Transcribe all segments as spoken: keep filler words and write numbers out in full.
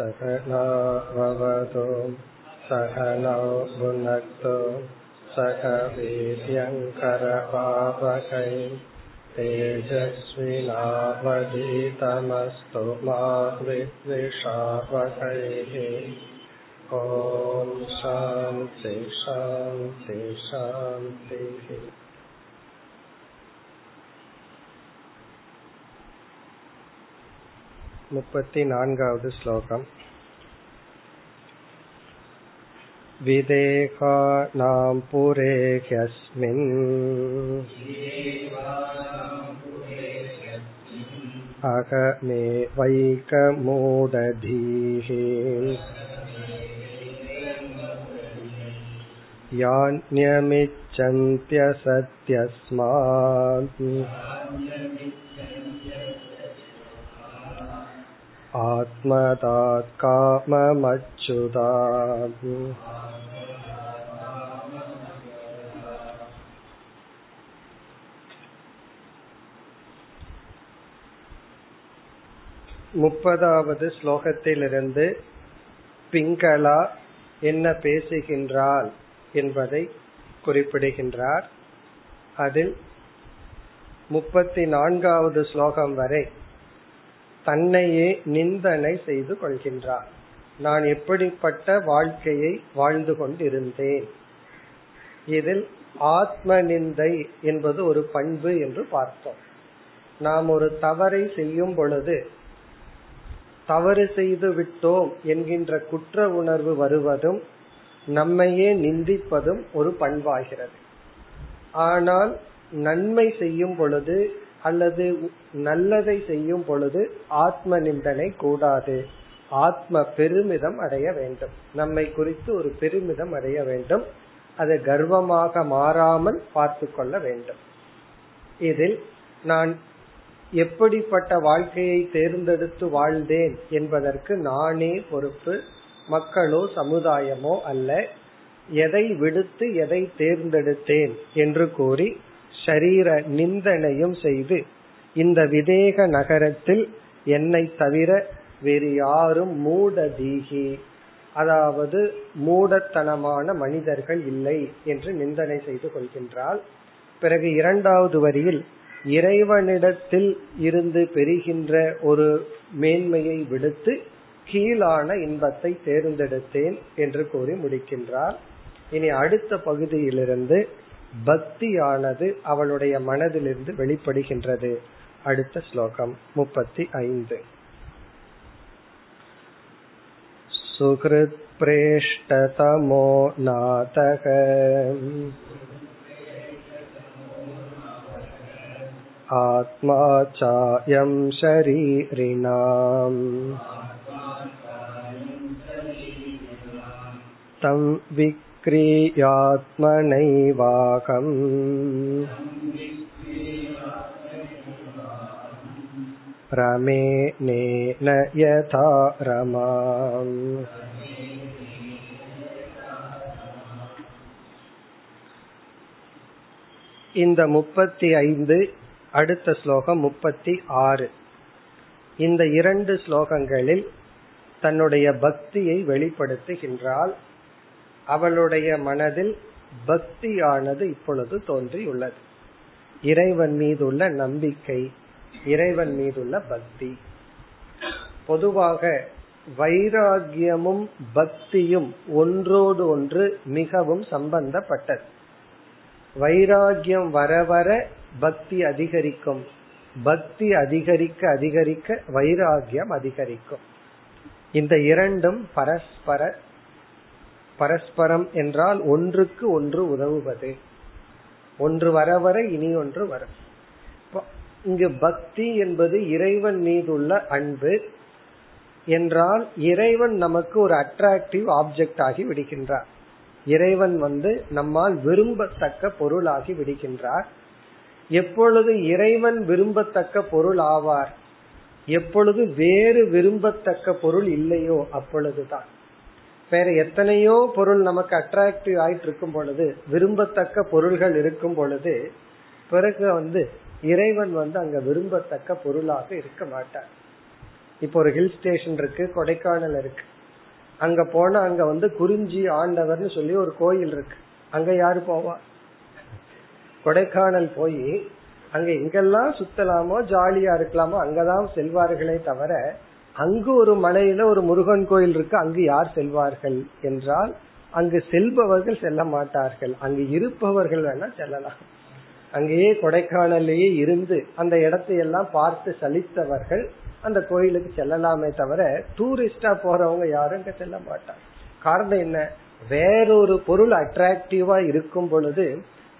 சகலா வவது சகலௌ புனக்து சக வீர்யங்கரவாவகை தேஜஸ்வினாவதீதமஸ்து மா வித்விஷாவகை. ஓம் சாந்தி சாந்தி சாந்தி. முப்பத்தி நான்காவது ஸ்லோகம். விதேகா நாம் புரேஹ்யஸ்மின் அகமே வைகமூடதீஹி யான்யமிச்சந்த்யசத்யஸ்மாத் ஆத்மதாத் காமமச்சுதாத். முப்பதாவது ஸ்லோகத்திலிருந்து பிங்களா என்ன பேசுகின்றாள் என்பதை குறிப்பிடுகின்றார். அதில் முப்பத்தி நான்காவது ஸ்லோகம் வரை தன்னையே நிந்தனை செய்து கொள்கின்றார். நான் எப்படிப்பட்ட வாழ்க்கையை வாழ்ந்து கொண்டிருந்தேன். இதில் ஆத்ம நிந்தை என்பது ஒரு பண்பு என்று பார்த்தோம். நாம் ஒரு தவறை செய்யும் பொழுது தவறு செய்து விட்டோம் என்கின்ற குற்ற உணர்வு வருவதும் நம்மையே நிந்திப்பதும் ஒரு பண்பாகிறது. ஆனால் நன்மை செய்யும் பொழுது அல்லது நல்லதை செய்யும் பொழுது ஆத்ம நிந்தனை கூடாது. ஆத்ம பெருமிதம் அடைய வேண்டும். நம்மை குறித்து ஒரு பெருமிதம் அடைய வேண்டும். அதை கர்வமாக மாறாமல் பார்த்து கொள்ள வேண்டும். இதில் நான் எப்படிப்பட்ட வாழ்க்கையை தேர்ந்தெடுத்து வாழ்ந்தேன் என்பதற்கு நானே பொறுப்பு, மக்களோ சமுதாயமோ அல்ல. எதை விடுத்து எதை தேர்ந்தெடுத்தேன் என்று கூறி சரீர நிந்தனையும் செய்து இந்த விதேக நகரத்தில் என்னை தவிர வேறு யாரும் மூடதீகி, அதாவது மூடத்தனமான மனிதர்கள் இல்லை என்று நிந்தனை செய்து கொள்கின்றாள். பிறகு இரண்டாவது வரியில் இறைவனிடத்தில் இருந்து பெறுகின்ற ஒரு மேன்மையை விடுத்து கீழான இன்பத்தை தேர்ந்தெடுத்தேன் என்று கூறி முடிக்கின்றார். இனி அடுத்த பகுதியிலிருந்து பக்தியானது அவளுடைய மனதிலிருந்து வெளிப்படுகின்றது. அடுத்த ஸ்லோகம் முப்பத்தி ஐந்து. சுஹ்ருத் பிரேஷ்டதமோ நாதகம் ஆத்மா சாயம் ஷரீரிணாம் தம் விக் கிரியாத்மனைவாகம் ரமேணேன யதா ரமாம். இந்த முப்பத்தி ஐந்து, அடுத்த ஸ்லோகம் முப்பத்தி ஆறு. இந்த இரண்டு ஸ்லோகங்களில் தன்னுடைய பக்தியை வெளிப்படுத்துகின்றாள். அவளுடைய மனதில் பக்தியானது இப்பொழுது தோன்றியுள்ளது. இறைவன் மீதுள்ள நம்பிக்கை, இறைவன் மீதுள்ள பக்தி. பொதுவாக வைராகியமும் பக்தியும் ஒன்றோடு ஒன்று மிகவும் சம்பந்தப்பட்டது. வைராகியம் வர வர பக்தி அதிகரிக்கும், பக்தி அதிகரிக்க அதிகரிக்க வைராகியம் அதிகரிக்கும். இந்த இரண்டும் பரஸ்பர பரஸ்பரம் என்றால் ஒன்றுக்கு ஒன்று உதவுவது. ஒன்று வர வர இனி ஒன்று வரும். இங்கு பக்தி என்பது இறைவன் மீதுள்ள அன்பு என்றால் இறைவன் நமக்கு ஒரு அட்ராக்டிவ் ஆப்ஜெக்ட் ஆகி விடுகின்றார். இறைவன் வந்து நம்மால் விரும்பத்தக்க பொருளாகி விடுகின்றார். எப்பொழுது இறைவன் விரும்பத்தக்க பொருள் ஆவார்? எப்பொழுது வேறு விரும்பத்தக்க பொருள் இல்லையோ அப்பொழுதுதான். வேற எத்தனையோ பொருள் நமக்கு அட்ராக்டிவ் ஆயிட்டு இருக்கும் பொழுது, விரும்பத்தக்க பொருள்கள் இருக்கும் பொழுது, பிறகு வந்து இறைவன் வந்து அங்க விரும்பத்தக்க பொருளாக இருக்க மாட்டார். இப்போ ஒரு ஹில் ஸ்டேஷன் இருக்கு, கொடைக்கானல் இருக்கு. அங்க போனா அங்க வந்து குறிஞ்சி ஆண்டவர்னு சொல்லி ஒரு கோயில் இருக்கு. அங்க யாரு போவா? கொடைக்கானல் போய் அங்க எங்கெல்லாம் சுத்தலாமோ ஜாலியா இருக்கலாமோ அங்கதான் செல்வார்களே தவிர, அங்கு ஒரு மலையில ஒரு முருகன் கோயில் இருக்கு, அங்கு யார் செல்வார்கள் என்றால் அங்கு செல்பவர்கள் செல்ல மாட்டார்கள். அங்கு இருப்பவர்கள் வேணா செல்லலாம். அங்கேயே கொடைக்கானலேயே இருந்து அந்த இடத்தையெல்லாம் பார்த்து சலித்தவர்கள் அந்த கோயிலுக்கு செல்லலாமே தவிர டூரிஸ்டா போறவங்க யாரும் அங்க செல்ல மாட்டாங்க. காரணம் என்ன? வேறொரு பொருள் அட்ராக்டிவா இருக்கும் பொழுது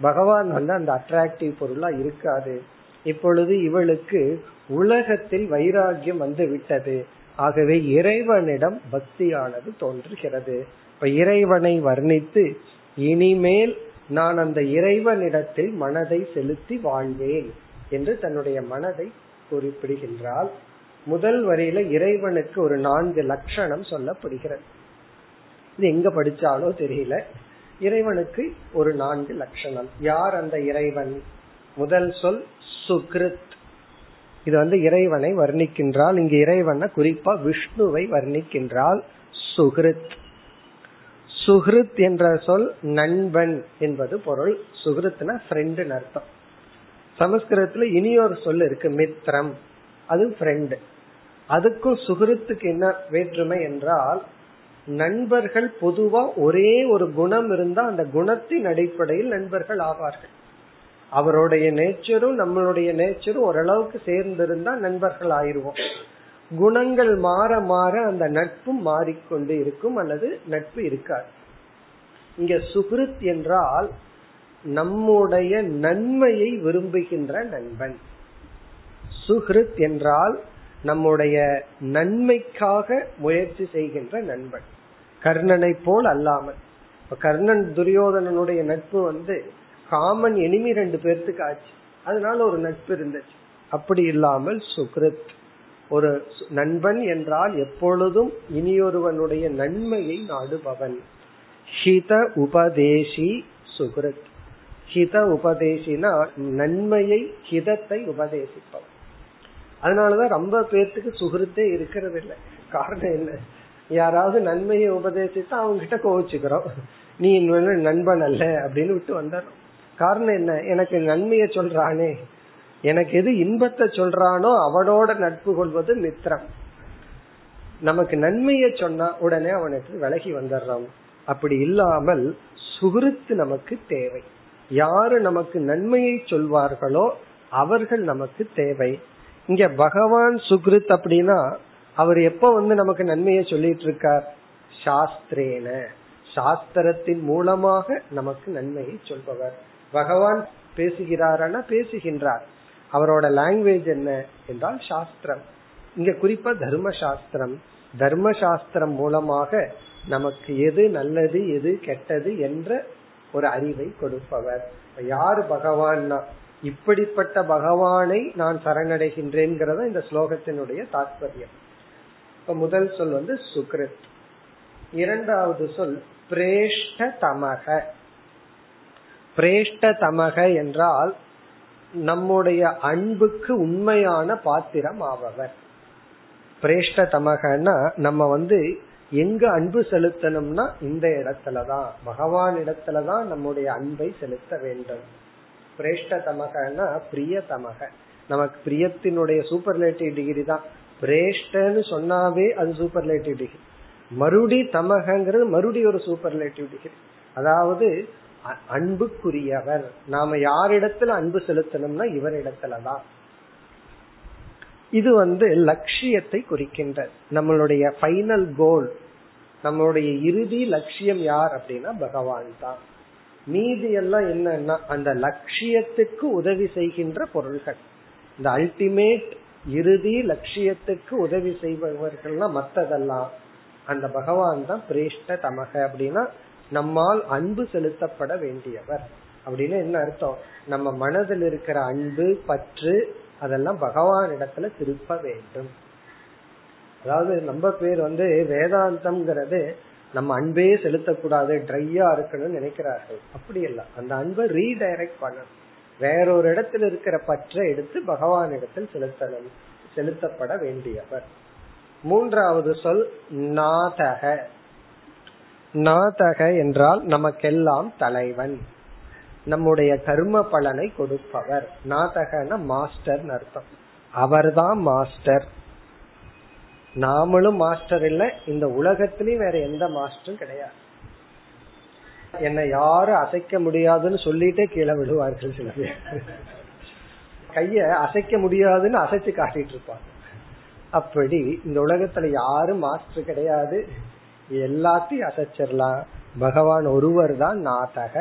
பகவான் வந்து அந்த அட்ராக்டிவ் பொருளா இருக்காது. இப்பொழுது இவளுக்கு உலகத்தில் வைராகியம் வந்து விட்டது. ஆகவே இறைவனிடம் பக்தியானது தோன்றுகிறது. இப்ப இறைவனை வர்ணித்து, இனிமேல் நான் அந்த இறைவனிடத்தில் மனதை செலுத்தி வாழ்வேன் என்று தன்னுடைய மனதை குறிப்பிடுகின்றாள். முதல் வரையில இறைவனுக்கு ஒரு நான்கு லட்சணம் சொல்லப்படுகிறது. இது எங்க படிச்சாலோ தெரியல. இறைவனுக்கு ஒரு நான்கு லட்சணம். யார் அந்த இறைவன்? முதல் சொல் சுக்ருத். இது வந்து இறைவனை வர்ணிக்கின்றால், இங்கு இறைவனை குறிப்பா விஷ்ணுவை வர்ணிக்கின்றால். சுகிருத் சுகிருத் என்ற சொல் நண்பன் என்பது பொருள். சுகிருத்னா ஃப்ரெண்டு அர்த்தம். சமஸ்கிருதத்துல இனி ஒரு சொல் இருக்கு மித்ரம், அது ஃப்ரெண்டு. அதுக்கும் சுகிருத்துக்கு என்ன வேற்றுமை என்றால், நண்பர்கள் பொதுவா ஒரே ஒரு குணம் இருந்தா அந்த குணத்தின் அடிப்படையில் நண்பர்கள் ஆவார்கள். அவருடைய நேச்சரும் நம்மளுடைய நேச்சரும் ஓரளவுக்கு சேர்ந்திருந்தா நண்பர்கள் ஆயிருவோம். குணங்கள் மாற மாற அந்த நட்பும் மாறிக்கொண்டு இருக்கும், அல்லது நட்பு இருக்காது. இங்க சுகிருத் என்றால் நம்முடைய நன்மையை விரும்புகின்ற நண்பன். சுகிருத் என்றால் நம்முடைய நன்மைக்காக முயற்சி செய்கின்ற நண்பன், கர்ணனை போல் அல்லாமல். கர்ணன் துரியோதனனுடைய நட்பு வந்து காமன் எனிமி ரெண்டு பேர்த்துக்கு ஆச்சு, அதனால ஒரு நட்பு இருந்துச்சு. அப்படி இல்லாமல் சுகிருத் ஒரு நண்பன் என்றால் எப்பொழுதும் இனியொருவனுடைய நன்மையை நாடுபவன். ஹித உபதேசி சுகிருத். ஹித உபதேசினா நன்மையை, ஹிதத்தை உபதேசிப்பவன். அதனாலதான் ரொம்ப பேர்த்துக்கு சுகிருத்தே இருக்கிறது இல்லை. காரணம் என்ன? யாராவது நன்மையை உபதேசித்தா அவங்க கிட்ட கோவிச்சுக்கிறோம், நீ இன்னும் நண்பன் அல்ல அப்படின்னு விட்டு வந்துடும். காரணம் என்ன? எனக்கு நன்மையை சொல்றானே, எனக்கு எது இன்பத்தை சொல்றானோ அவனோட நட்பு கொள்வது மித்ரம். நமக்கு நன்மையை சொன்னா உடனே அவனுக்கு விலகி வந்துடுறான். அப்படி இல்லாமல் சுகிருத்து நமக்கு தேவை. யாரு நமக்கு நன்மையை சொல்வார்களோ அவர்கள் நமக்கு தேவை. இங்க பகவான் சுகிருத் அப்படின்னா அவர் எப்ப வந்து நமக்கு நன்மையை சொல்லிட்டு இருக்கார்? சாஸ்திரேன, சாஸ்திரத்தின் மூலமாக நமக்கு நன்மையை சொல்பவர். பகவான் பேசுகிறாரா? பேசுகின்றார். அவரோட லாங்குவேஜ் என்ன என்றால் சாஸ்திரம். இங்க குறிப்பா தர்மசாஸ்திரம். தர்மசாஸ்திரம் மூலமாக நமக்கு எது நல்லது எது கெட்டது என்ற ஒரு அறிவை கொடுப்பவர் யார்? பகவான்னா இப்படிப்பட்ட பகவானை நான் சரணடைகின்றேங்கிறத இந்த ஸ்லோகத்தினுடைய தாற்பயம். இப்ப முதல் சொல் வந்து சுகிருத். இரண்டாவது சொல் பிரேஷ்ட தமக. பிரேஷ்ட தமக என்றால் நம்முடைய அன்புக்கு உண்மையான பாத்திரம் ஆபவர். பிரேஷ்ட தமகன்னா நம்ம வந்து எங்க அன்பு செலுத்தணும்னா இந்த இடத்துலதான், பகவான் இடத்துலதான் நம்முடைய அன்பை செலுத்த வேண்டும். பிரேஷ்ட தமகன்னா பிரிய தமக. நமக்கு பிரியத்தினுடைய சூப்பர்லேட்டிவ் டிகிரி தான். பிரேஷ்டன்னு சொன்னாவே அது சூப்பர்லேட்டிவ் டிகிரி. மறுபடி தமகங்கிறது மறுபடி ஒரு சூப்பர்லேட்டிவ் டிகிரி. அதாவது அன்புக்குரியவர். நாம யாரிடத்துல அன்பு செலுத்தணும்னா இவரிடத்துலதான். இது வந்து லட்சியத்தை குறிக்கின்ற நம்மளுடைய ஃபைனல் கோல், நம்மளுடைய இறுதி லட்சியம் யார் அப்படின்னா பகவான் தான். மீதி எல்லாம் என்னன்னா அந்த லட்சியத்துக்கு உதவி செய்கின்ற பொருள்கள். இந்த அல்டிமேட் இறுதி லட்சியத்துக்கு உதவி செய்பவர்கள்னா மற்றதெல்லாம் அந்த பகவான் தான். பிரேஷ்ட தமக அப்படின்னா நம்மால் அன்பு செலுத்தப்பட வேண்டியவர் அப்படின்னு என்ன அர்த்தம்? நம்ம மனதில் இருக்கிற அன்பு பற்று அதெல்லாம் பகவான் இடத்துல திருப்ப வேண்டும். அதாவது நம்ம பேர் வந்து வேதாந்தம்ங்கிறது நம்ம அன்பே செலுத்தக்கூடாது, ட்ரையா இருக்கணும்னு நினைக்கிறார்கள். அப்படி இல்லை, அந்த அன்பை ரீடைரக்ட் பண்ணணும். வேறொரு இடத்துல இருக்கிற பற்றை எடுத்து பகவான் இடத்தில் செலுத்தணும், செலுத்தப்பட வேண்டியவர். மூன்றாவது சொல் நாதக. நாதக என்றால் நமக்கெல்லாம் தலைவன், நம்முடைய கர்ம பலனை கொடுப்பவர். நாதகன மாஸ்டர் அர்த்தம். அவர்தான் மாஸ்டர். நாமளும் மாஸ்டர் இல்ல, இந்த உலகத்திலயும் வேற எந்த மாஸ்டரும் கிடையாது. என்னை யாரும் அசைக்க முடியாதுன்னு சொல்லிட்டே கீழே விடுவார்கள் சில பேர். கைய அசைக்க முடியாதுன்னு அசைச்சு காட்டிட்டு இருப்பாங்க. அப்படி இந்த உலகத்துல யாரும் மாஸ்டர் கிடையாது, எல்லாத்தையும் அசைச்சிடலாம். பகவான் ஒருவர் தான் நாதக.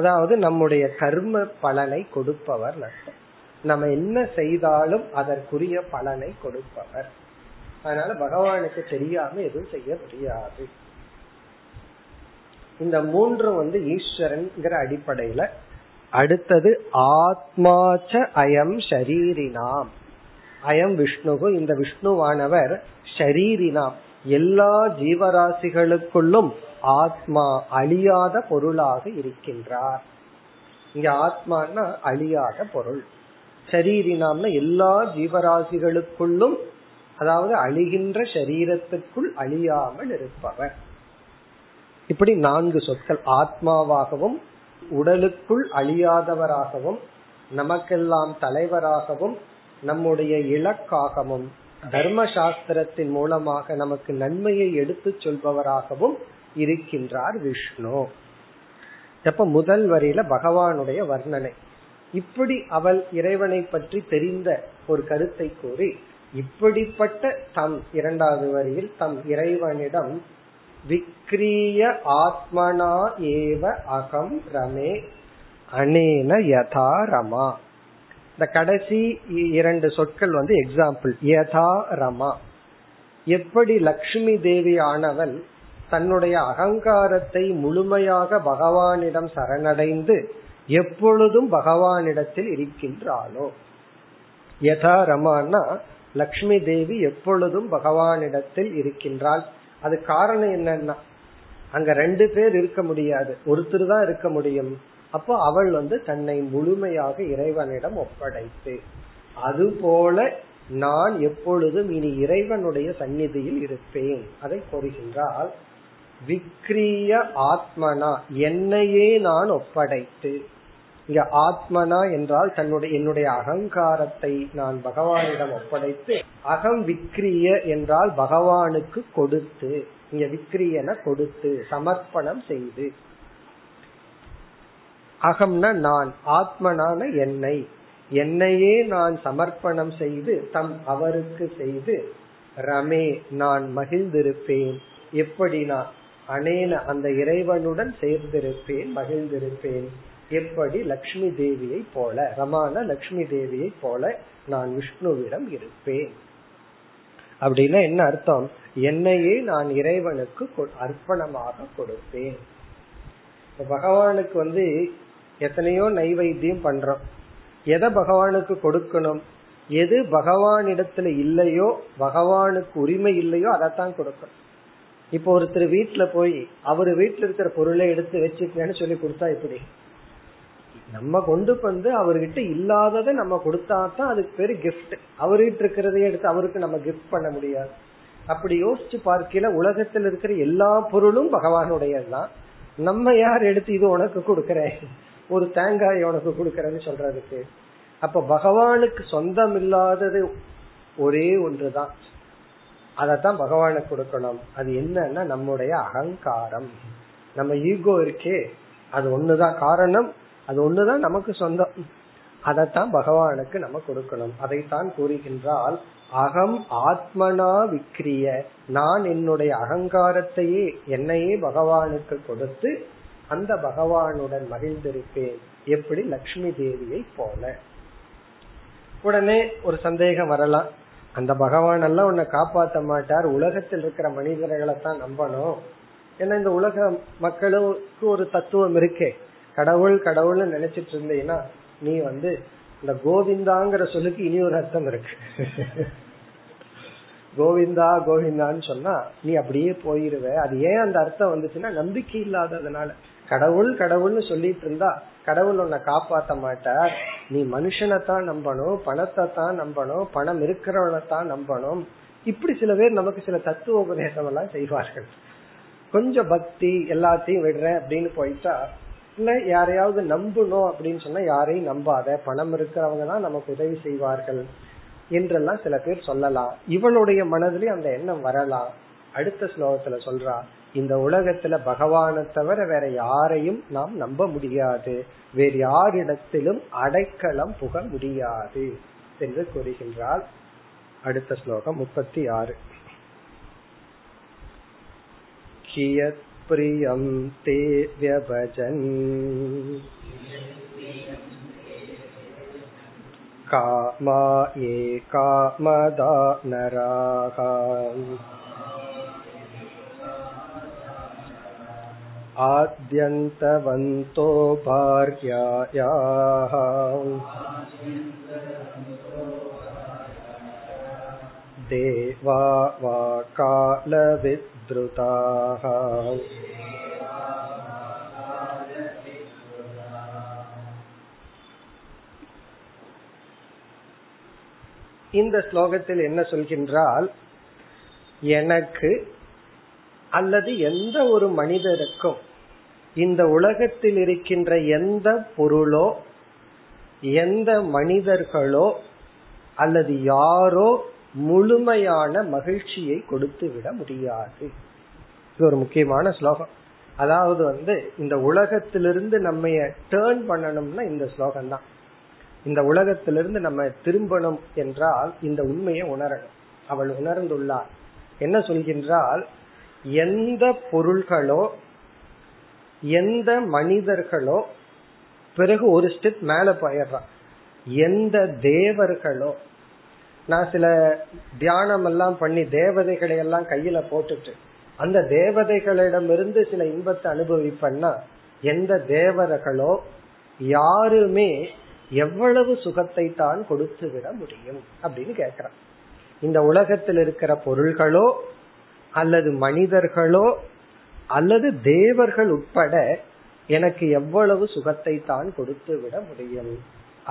அதாவது நம்முடைய கர்ம பலனை கொடுப்பவர். நம்ம என்ன செய்தாலும் அதற்குரிய பலனை கொடுப்பவர். அதனால பகவானுக்கு தெரியாம எதுவும் செய்ய முடியாது. இந்த மூன்று வந்து ஈஸ்வரன்ங்கிற அடிப்படையில. அடுத்தது ஆத்மாச்ச அயம் ஷரீரினாம். அயம் விஷ்ணுகு, இந்த விஷ்ணுவானவர் ஷரீரினாம், எல்லா ஜீவராசிகளுக்குள்ளும் ஆத்மா அழியாத பொருளாக இருக்கின்றார். இங்க ஆத்மான்னா அழியாத பொருள். ஷரீரினாம்னா எல்லா ஜீவராசிகளுக்குள்ளும், அதாவது அழிகின்ற சரீரத்துக்குள் அழியாமல் இருப்பவர். இப்படி நான்கு சொற்கள். ஆத்மாவாகவும், உடலுக்குள் அழியாதவராகவும், நமக்கெல்லாம் தலைவராகவும், நம்முடைய இலக்காகவும், தர்ம சாஸ்திரத்தின் மூலமாக நமக்கு நன்மையை எடுத்து சொல்பவராகவும் இருக்கின்றார் விஷ்ணு. அப்ப முதல் வரியில பகவானுடைய வர்ணனை. இப்படி அவள் இறைவனை பற்றி தெரிந்த ஒரு கருத்தை கூறி, இப்படிப்பட்ட தம் இரண்டாவது வரியில் தம் இறைவனிடம் விக்ரிய ஆத்மனா ஏவ அகம் ரமே அனேன யதா ரமா. இந்த கடைசி இரண்டு சொற்கள் வந்து எக்ஸாம்பிள். யதா ரமா, எப்படி லக்ஷ்மி தேவி ஆனவள் தன்னுடைய அகங்காரத்தை முழுமையாக பகவானிடம் சரணடைந்து எப்பொழுதும் பகவானிடத்தில் இருக்கின்றாளோ. யதா ரமான்னா லக்ஷ்மி தேவி எப்பொழுதும் பகவானிடத்தில் இருக்கின்றாள். அது காரணம் என்னன்னா, அங்க ரெண்டு பேர் இருக்க முடியாது, ஒருத்தர் தான் இருக்க முடியும். அப்போ அவள் வந்து தன்னை முழுமையாக இறைவனிடம் ஒப்படைத்து, அதுபோல நான் எப்பொழுதும் இனி இறைவனுடைய சந்நிதியில் இருப்பேன் அதை கோருகின்றாள். விக்ரிய ஆத்மனா, என்னையே நான் ஒப்படைத்து. இங்க ஆத்மனா என்றால் தன்னுடைய என்னுடைய அகங்காரத்தை நான் பகவானிடம் ஒப்படைத்து, அகம் விக்ரிய என்றால் பகவானுக்கு கொடுத்து, இங்க விக்ரியன கொடுத்து சமர்ப்பணம் செய்து. அகம்னா நான், ஆத்மனான என்னை, என்னையே நான் சமர்ப்பணம் செய்து தம் அவருக்கு செய்து, ரமே நான் மகிழ்ந்திருப்பேன். எப்படி நான் அனேன அந்த இறைவனுடன் சேர்ந்திருப்பேன், மகிழ்ந்திருப்பேன். எப்படி லக்ஷ்மி தேவியை போல, ரமான லக்ஷ்மி தேவியை போல நான் விஷ்ணுவிடம் இருப்பேன். அப்படின்னா என்ன அர்த்தம்? என்னையே நான் இறைவனுக்கு அர்ப்பணமாக கொடுப்பேன். பகவானுக்கு வந்து எத்தனையோ நைவேத்தியம் பண்றோம், எதை பகவானுக்கு கொடுக்கணும்? எது பகவானிடத்துல இல்லையோ, பகவானுக்கு உரிமை இல்லையோ அதைத்தான் கொடுக்கணும். இப்போ ஒருத்தர் வீட்டுல போய் அவரு வீட்டுல இருக்கிற பொருளை எடுத்து வச்சுக்கன்னு சொல்லி கொடுத்தா, இப்படி நம்ம கொண்டு வந்து அவர்கிட்ட இல்லாததை நம்ம கொடுத்தாதான் அதுக்கு பேரு கிஃப்ட். அவர்கிட்ட இருக்கிறதையே எடுத்து அவருக்கு நம்ம கிஃப்ட் பண்ண முடியாது. அப்படி யோசிச்சு பார்க்கல, உலகத்தில் இருக்கிற எல்லா பொருளும் பகவானுடையதான். நம்ம யார் எடுத்து இது உனக்கு கொடுக்கறேன், ஒரு தேங்காய் உனக்கு கொடுக்கறேன்னு சொல்றதுக்கு? அப்ப பகவானுக்கு சொந்தம் இல்லாதது ஒரே ஒன்றுதான், அதத்தான் பகவானுக்கு கொடுக்கணும். அது என்னன்னா நம்முடைய அகங்காரம், நம்ம ஈகோ இருக்கே, அது ஒண்ணுதான் காரணம். அது ஒண்ணுதான் நமக்கு சொந்தம், அதத்தான் பகவானுக்கு நம்ம கொடுக்கணும். அதைத்தான் கூறுகின்றால் அகம் ஆத்மனா விக்ரிய, நான் என்னுடைய அகங்காரத்தையே என்னையே பகவானுக்கு கொடுத்து அந்த பகவானுடன் மகிழ்ந்திருப்பேன், எப்படி லக்ஷ்மி தேவியை போல. உடனே ஒரு சந்தேகம் வரலாம், அந்த பகவான் எல்லாம் உன்னை காப்பாற்ற மாட்டார், உலகத்தில் இருக்கிற மனிதர்களை தான் நம்பணும். ஏன்னா இந்த உலக மக்களுக்கு ஒரு தத்துவம் இருக்கே, கடவுள் கடவுள்னு நினைச்சிட்டு இருந்தீங்கன்னா நீ வந்து இந்த கோவிந்தாங்கிற சொல்லுக்கு இனி ஒரு அர்த்தம் இருக்கு. கோவிந்தா கோவிந்தான்னு சொன்னா நீ அப்படியே போயிருவே. அது ஏன் அந்த அர்த்தம் வந்துச்சுன்னா, நம்பிக்கை இல்லாததுனால. கடவுள் கடவுள்னு சொல்லிட்டு இருந்தா கடவுள் உன்னை காப்பாற்ற மாட்டார், நீ மனுஷனைத்தான் நம்பணும், பணத்தை தான் நம்பணும், பணம் இருக்கிறவனைத்தான் நம்பணும், இப்படி சில பேர் நமக்கு சில தத்துவ உபதேசம் எல்லாம் செய்வார்கள். கொஞ்சம் பக்தி எல்லாத்தையும் விடுறேன் அப்படின்னு போயிட்டா, இல்ல யாரையாவது நம்பணும் அப்படின்னு சொன்னா யாரையும் நம்பாத, பணம் இருக்கிறவங்க தான் நமக்கு உதவி செய்வார்கள் என்றெல்லாம் சில பேர் சொல்லலாம். இவனுடைய மனதிலே அந்த எண்ணம் வரலாம். அடுத்த ஸ்லோகத்துல சொல்றா, இந்த உலகத்துல பகவானை தவிர வேற யாரையும் நாம் நம்ப முடியாது, வேற யாரிடத்திலும் அடைக்கலம் புக முடியாது என்று கூறுகின்றார். அடுத்த ஸ்லோகம் முப்பத்தி ஆறு. கியத் பிரியம் தே வ்யபஜன் காமா ஏ காமதா நராஹ ஆத்யந்தவந்தோ பார்யாயாஹ தேவா வா காலவித்ருதாஹ. இந்த ஸ்லோகத்தில் என்ன சொல்கின்றால், எனக்கு அல்லது எந்த ஒரு மனிதருக்கும் இந்த உலகத்தில் இருக்கின்ற எந்த பொருளோ எந்த மனிதர்களோ அல்லது யாரோ முழுமையான மகிழ்ச்சியை கொடுத்து விட முடியாது. இது ஒரு முக்கியமான ஸ்லோகம். அதாவது வந்து இந்த உலகத்திலிருந்து நம்ம டர்ன் பண்ணணும்னா இந்த ஸ்லோகம் தான். இந்த உலகத்திலிருந்து நம்ம திரும்பணும் என்றால் இந்த உண்மையை உணரணும். அவள் உணர்ந்துள்ளார். என்ன சொல்கின்றால், எந்த பொருள்களோ எந்த மனிதர்களோ, பிறகு ஒரு ஸ்டெப் மேல போயிடுறான், எந்த தேவர்களோ. நான் சில தியானம் எல்லாம் பண்ணி தேவதைகளை எல்லாம் கையில போட்டுட்டு அந்த தேவதைகளிடமிருந்து சில இன்பத்தை அனுபவிப்பேன்னா, எந்த தேவர்களோ யாருமே எவ்வளவு சுகத்தை தான் கொடுத்து விட முடியும் அப்படின்னு கேக்குறான். இந்த உலகத்தில் இருக்கிற பொருள்களோ அல்லது மனிதர்களோ அல்லது தேவர்கள் உட்பட எனக்கு எவ்வளவு சுகத்தை தான் கொடுத்து விட முடியும்?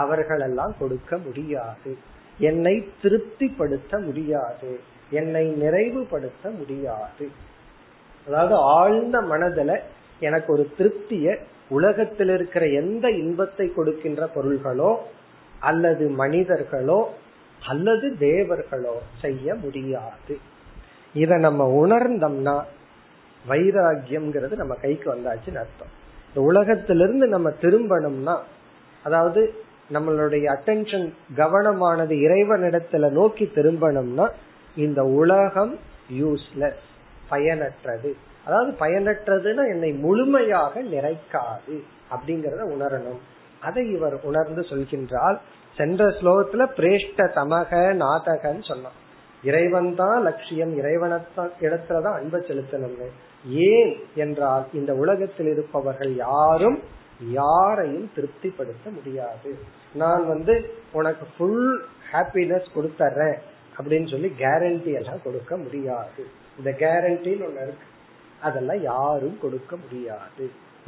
அவர்களெல்லாம் கொடுக்க முடியாது, என்னை திருப்திப்படுத்த முடியாது, என்னை நிறைவுபடுத்த முடியாது. அதாவது ஆழ்ந்த மனதுல எனக்கு ஒரு திருப்திய உலகத்தில் இருக்கிற எந்த இன்பத்தை கொடுக்கின்ற பொருள்களோ அல்லது மனிதர்களோ அல்லது தேவர்களோ செய்ய முடியாது. இத நம்ம உணர்ந்தோம்னா வைராகியம்ங்கிறது நம்ம கைக்கு வந்தாச்சுன்னு அர்த்தம். இந்த உலகத்திலிருந்து நம்ம திரும்பணும்னா, அதாவது நம்மளுடைய அட்டென்ஷன் கவனமானது இறைவனிடத்துல நோக்கி திரும்பணும்னா, இந்த உலகம் யூஸ்லெஸ், பயனற்றது. அதாவது பயனற்றதுன்னா என்னை முழுமையாக நிறைக்காது அப்படிங்கறத உணரணும். அதை இவர் உணர்ந்து சொல்கின்றால், சென்ற ஸ்லோகத்துல பிரேஷ்ட தமக நாதகன்னு சொன்னான். இறைவன் தான் லட்சியம், இறைவனத்தான் இடத்துலதான் அன்பை செலுத்தணும்னு. ஏன் என்றால் இந்த உலகத்தில் இருப்பவர்கள் யாரும் யாரையும் திருப்திப்படுத்த முடியாது. நான் வந்து உனக்கு ஃபுல் ஹாப்பினஸ் கொடுத்துறேன் அப்படின்னு சொல்லி கேரண்டி எல்லாம் கொடுக்க முடியாது. இந்த கேரண்டின்னு ஒண்ணு இருக்கு, அதெல்லாம் யாரும் கொடுக்க முடியாது.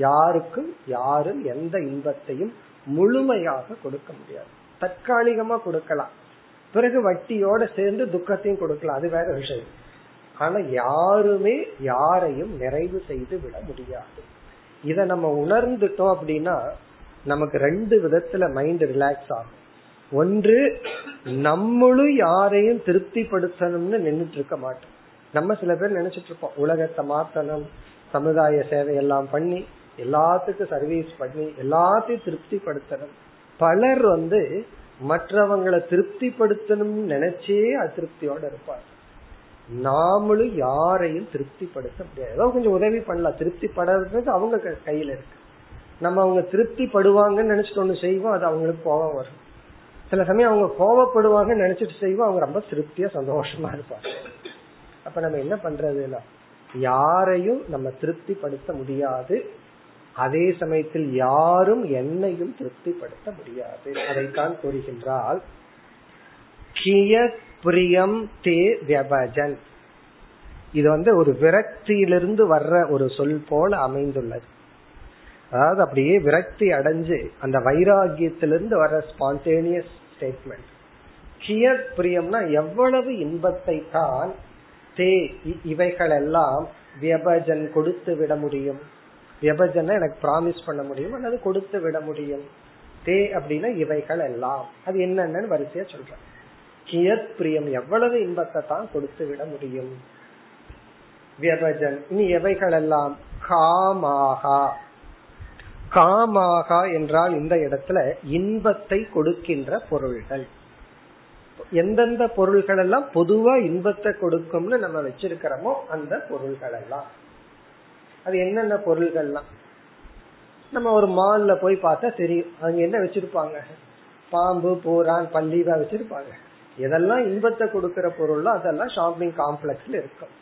யாருக்கும் யாரும் எந்த இன்பத்தையும் முழுமையாக கொடுக்க முடியாது. தற்காலிகமா கொடுக்கலாம், பிறகு வட்டியோட சேர்ந்து துக்கத்தையும் கொடுக்கலாம், அது வேற விஷயம். ஆனா யாருமே யாரையும் நிறைவு செய்து விட முடியாது. இத நம்ம உணர்ந்துட்டோம் அப்படின்னா நமக்கு ரெண்டு விதத்துல மைண்ட் ரிலாக்ஸ் ஆகும். ஒன்று, நம்மளும் யாரையும் திருப்திப்படுத்தணும்னு நின்றுட்டு இருக்க மாட்டோம். நம்ம சில பேர் நினைச்சிட்டு இருப்போம், உலகத்தை மாத்தணும், சமுதாய சேவையெல்லாம் பண்ணி எல்லாத்துக்கும் சர்வீஸ் பண்ணி எல்லாத்தையும் திருப்திப்படுத்தணும். பலர் வந்து மற்றவங்களை திருப்திப்படுத்தணும்னு நினைச்சே அதிருப்தியோட இருப்பார். நாமளும் யாரையும் திருப்திப்படுத்த முடியாது. ஏதோ கொஞ்சம் உதவி பண்ணலாம், திருப்தி படுறது அவங்க கையில இருக்கு. நம்ம அவங்க திருப்தி படுவாங்கன்னு நினைச்சிட்டு ஒண்ணு செய்வோம், அது அவங்களுக்கு கோபம் வரும். சில சமயம் அவங்க கோபப்படுவாங்கன்னு நினைச்சிட்டு செய்வோம், அவங்க ரொம்ப திருப்தியா சந்தோஷமா இருப்பாங்க. அப்ப நம்ம என்ன பண்றதுன்னா, யாரையும் நம்ம திருப்தி படுத்த முடியாது, அதே சமயத்தில் யாரும் என்னையும் திருப்திப்படுத்த முடியாது. அதைத்தான் கூறுகின்றால், பிரியம் தே வியபஜன். இது வந்து ஒரு விரக்தியிலிருந்து வர்ற ஒரு சொல் போல அமைந்துள்ளது. அதாவது அப்படியே விரக்தி அடைஞ்சு அந்த வைராகியத்திலிருந்து வர்ற ஸ்பான்டேனியஸ் ஸ்டேட்மெண்ட். கியத் பிரியம்னா எவ்வளவு இன்பத்தை தான் தே இவைகளெல்லாம் வியபஜன் கொடுத்து விட முடியும். வியபஜன் எனக்கு பிராமிஸ் பண்ண முடியும் அல்லது கொடுத்து விட முடியும். தே அப்படின்னா இவைகள் எல்லாம், அது என்னென்னு வரிசையா சொல்றேன். கியத் பிரியம் எவ்வளவு இன்பத்தை தான் கொடுத்து விட முடியும். வியபஜன் இனி எவைகள் எல்லாம். காமாகா, காமாகா என்றால் இந்த இடத்துல இன்பத்தை கொடுக்கின்ற பொருள்கள். எந்தெந்த பொருள்கள் எல்லாம் பொதுவா இன்பத்தை கொடுக்கும்னு நம்ம வச்சிருக்கிறோமோ அந்த பொருள்கள் எல்லாம். அது என்னென்ன பொருள்கள்லாம்? நம்ம ஒரு மால்ல போய் பார்த்தா தெரியும், அவங்க என்ன வச்சிருப்பாங்க, பாம்பு பூரான் பல்லிவா வச்சிருப்பாங்க. எதெல்லாம் இன்பத்தை கொடுக்கிற பொருளோ அதெல்லாம் ஷாப்பிங் காம்ப்ளெக்ஸ்ல இருக்கும்.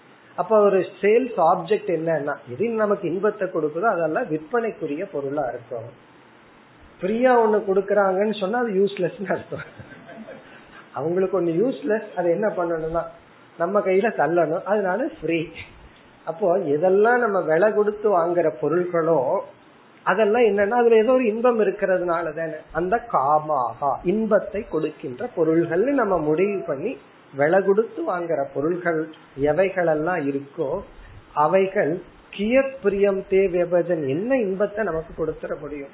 அப்ப ஒரு சேல்ஸ் ஆப்ஜெக்ட் என்னன்னா எது நமக்கு இன்பத்தை கொடுக்குதோ அதெல்லாம் விற்பனைக்குரிய பொருளா இருக்கும். ஃப்ரீயா ஒண்ணு கொடுக்கறாங்கன்னு சொன்னா அது யூஸ்லெஸ்ன்னு அர்த்தம். அவங்களுக்கு ஒண்ணு யூஸ்லெஸ், அது என்ன பண்ணணும்னா நம்ம கையில தள்ளணும், அதனால ஃப்ரீ. அப்போ எதெல்லாம் நம்ம விலை கொடுத்து வாங்குற பொருட்களோ அதெல்லாம் என்னன்னா அதுல ஏதோ ஒரு இன்பம் இருக்கிறதுனால தானே அந்த காமாகா இன்பத்தை கொடுக்கின்ற பொருள்கள். நம்ம முடிவு பண்ணி விலை கொடுத்து வாங்குற பொருள்கள் எவைகளெல்லாம் இருக்கோ அவைகள் கியத் பிரியம் தே வியபஜன் என்ன இன்பத்தை நமக்கு கொடுத்துட முடியும்.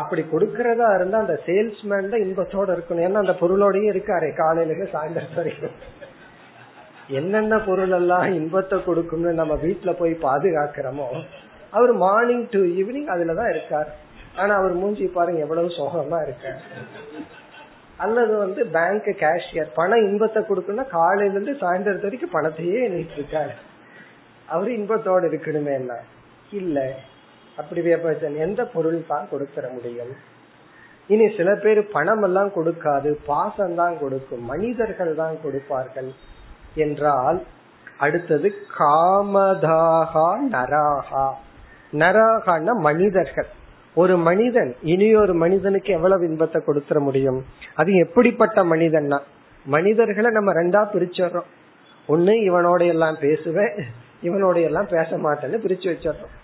அப்படி கொடுக்கறதா இருந்தா அந்த சேல்ஸ்மேன் தான் இன்பத்தோட இருக்கணும். ஏன்னா அந்த பொருளோடயே இருக்காரு காலையில சாயந்தரம் வரைக்கும். என்னென்ன பொருள் எல்லாம் இன்பத்தை கொடுக்கும்னு நம்ம வீட்டுல போய் பாதுகாக்கிறோமோ அவர் மார்னிங் டு ஈவினிங் அதுலதான் இருக்காரு. ஆனா அவர் மூஞ்சி பாருங்க எவ்வளவு சோகமா இருக்காரு. அல்லது வந்து பேங்க் கேஷியர் பணம் இன்பத்தை கொடுக்கணும்னா காலையில இருந்து சாயந்தரத்து வரைக்கும் பணத்தையே நினைச்சு இருக்காரு. அவரு இன்பத்தோடு இருக்கணுமே என்ன இல்ல. அப்படியே எந்த பொருள் தான் கொடுக்கற முடியும். இனி சில பேர் பணம் எல்லாம் கொடுக்காது, பாசம் தான் கொடுக்கும், மனிதர்கள் தான் கொடுப்பார்கள் என்றால் அடுத்தது காமதாகா நராகா. நராகான மனிதர்கள். ஒரு மனிதன் இனியொரு மனிதனுக்கு எவ்வளவு இன்பத்தை கொடுத்துட முடியும். அது எப்படிப்பட்ட மனிதன்னா மனிதர்களை நம்ம ரெண்டா பிரிச்சோம். ஒண்ணு இவனோட எல்லாம் பேசுவேன், இவனோட எல்லாம் பேச மாட்டேன்னு பிரிச்சு வச்சிடறோம்.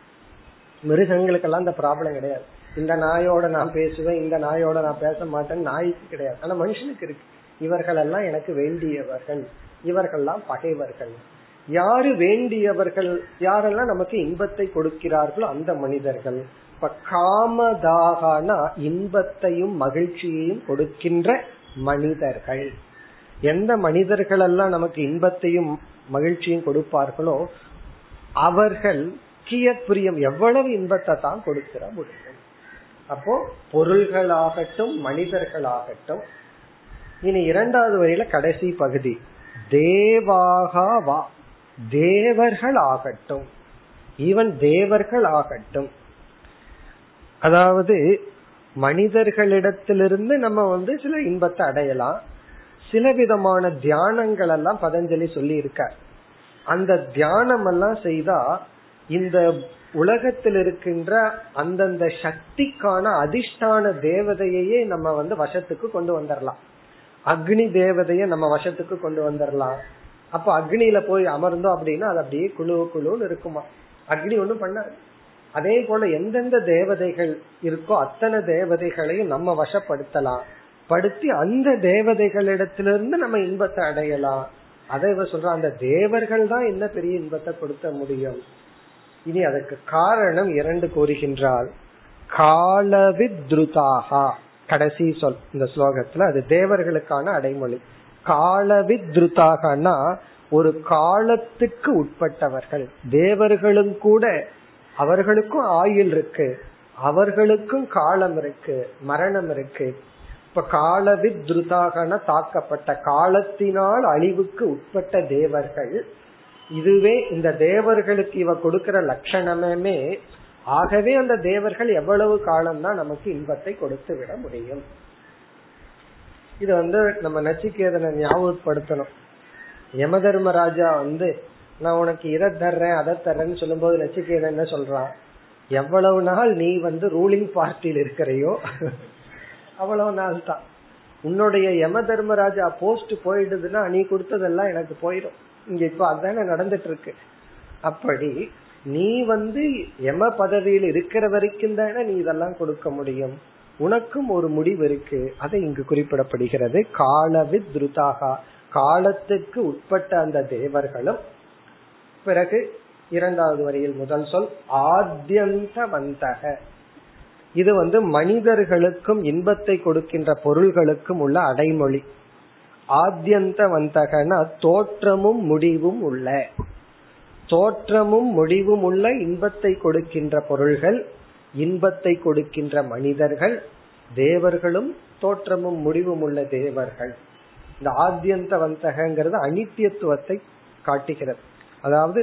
மிருகங்களுக்கெல்லாம் இந்த ப்ராப்ளம் கிடையாது. இந்த நாயோட நான் பேசுவேன், இந்த நாயோட நான் பேச மாட்டேன்னு நாய்க்கு கிடையாது. ஆனா மனுஷனுக்கு இருக்கு, இவர்கள் எல்லாம் எனக்கு வேண்டியவர்கள், இவர்கள்லாம் பகைவர்கள். யாரு வேண்டியவர்கள், யாரெல்லாம் நமக்கு இன்பத்தை கொடுக்கிறார்களோ அந்த மனிதர்கள். இப்ப காமதாகனா இன்பத்தையும் மகிழ்ச்சியையும் கொடுக்கின்ற மனிதர்கள். எந்த மனிதர்கள் எல்லாம் நமக்கு இன்பத்தையும் மகிழ்ச்சியும் கொடுப்பார்களோ அவர்கள் கியத் பிரியம் எவ்வளவு இன்பத்தை தான் கொடுக்கிற முடியும். அப்போ பொருள்களாகட்டும் மனிதர்களாகட்டும். இனி இரண்டாவது வரையில கடைசி பகுதி தேவாகவா தேவர்கள் ஆகட்டும், ஈவன் தேவர்கள் ஆகட்டும். அதாவது மனிதர்களிடத்திலிருந்து நம்ம வந்து சில இன்பத்தை அடையலாம். சில விதமான தியானங்கள் எல்லாம் பதஞ்சலி சொல்லி இருக்கார். அந்த தியானம் எல்லாம் செய்தா இந்த உலகத்தில் இருக்கின்ற அந்தந்த சக்திக்கான அதிஷ்டான தேவதையே நம்ம வந்து வசத்துக்கு கொண்டு வந்துடலாம். அக்னி தேவதைய நம்ம வசத்துக்கு கொண்டு வந்துடலாம். அப்ப அக்னியில போய் அமர்ந்தோம் அப்படின்னா அது அப்படியே குழு குழுன்னு இருக்குமா, அக்னி ஒண்ணும் பண்ணாது. அதே போல எந்தெந்த தேவதைகள் இருக்கோ அத்தனை தேவதைகளையும் நம்ம வசப்படுத்தலாம். படுத்தி அந்த தேவதைகளிடத்திலிருந்து நம்ம இன்பத்தை அடையலாம். அதை சொல்ற அந்த தேவர்கள் தான் என்ன பெரிய இன்பத்தை கொடுத்த முடியும். இனி அதற்கு காரணம் இரண்டு கூறுகின்றால் காலவித்ருதாகா கடைசி சொல் இந்த ஸ்லோகத்துல, அது தேவர்களுக்கான அடைமொழி. காலவித்ருதாகனா ஒரு காலத்துக்கு உட்பட்டவர்கள். தேவர்களும் கூட அவர்களுக்கும் ஆயுள் இருக்கு, அவர்களுக்கும் காலம் இருக்கு, மரணம் இருக்கு. இப்ப காலவித்ருதாகனா தாக்கப்பட்ட காலத்தினால் அழிவுக்கு உட்பட்ட தேவர்கள். இதுவே இந்த தேவர்களுக்கு இவ கொடுக்கிற லட்சணமே. ஆகவே அந்த தேவர்கள் எவ்வளவு காலம்தான் நமக்கு இன்பத்தை கொடுத்து விட முடியும். இது வந்து நம்ம நச்சிகேதனை ஞாபகப்படுத்தணும். யம தர்மராஜா வந்து நான் உனக்கு இதை தர்றேன் அதை தர்றேன்னு சொல்லும் போது நச்சிகேதன் என்ன சொல்றான், எவ்வளவு நாள் நீ வந்து ரூலிங் பார்ட்டியில் இருக்கிறையோ அவ்வளவு நாள் தான் உன்னுடைய யம தர்மராஜா போஸ்ட் போயிடுதுன்னா நீ கொடுத்ததெல்லாம் எனக்கு போயிடும். இங்க இப்ப அதுதானே நடந்துட்டு இருக்கு. அப்படி நீ வந்து எம பதவியில் இருக்கிற வரைக்கும் தானே நீ இதெல்லாம் கொடுக்க முடியும். உனக்கும் ஒரு முடிவு இருக்கு, அது இங்கு குறிப்பிடப்படுகிறது. காலவித் திருதாகா, காலத்துக்கு உட்பட்ட அந்த தேவர்களும். பிறகு இரண்டாவது வரியில் முதல் சொல் ஆத்யந்த வந்தக, இது வந்து மனிதர்களுக்கும் இன்பத்தை கொடுக்கின்ற பொருள்களுக்கும் உள்ள அடைமொழி. ஆத்யந்த வந்தகனா தோற்றமும் முடிவும் உள்ள, தோற்றமும் முடிவும் உள்ள இன்பத்தை கொடுக்கின்ற பொருள்கள், இன்பத்தை கொடுக்கின்ற மனிதர்கள், தேவர்களும் தோற்றமும் முடிவும் உள்ள தேவர்கள். இந்த ஆத்யந்த வந்தகங்கிறது அனித்தியத்துவத்தை காட்டுகிறது. அதாவது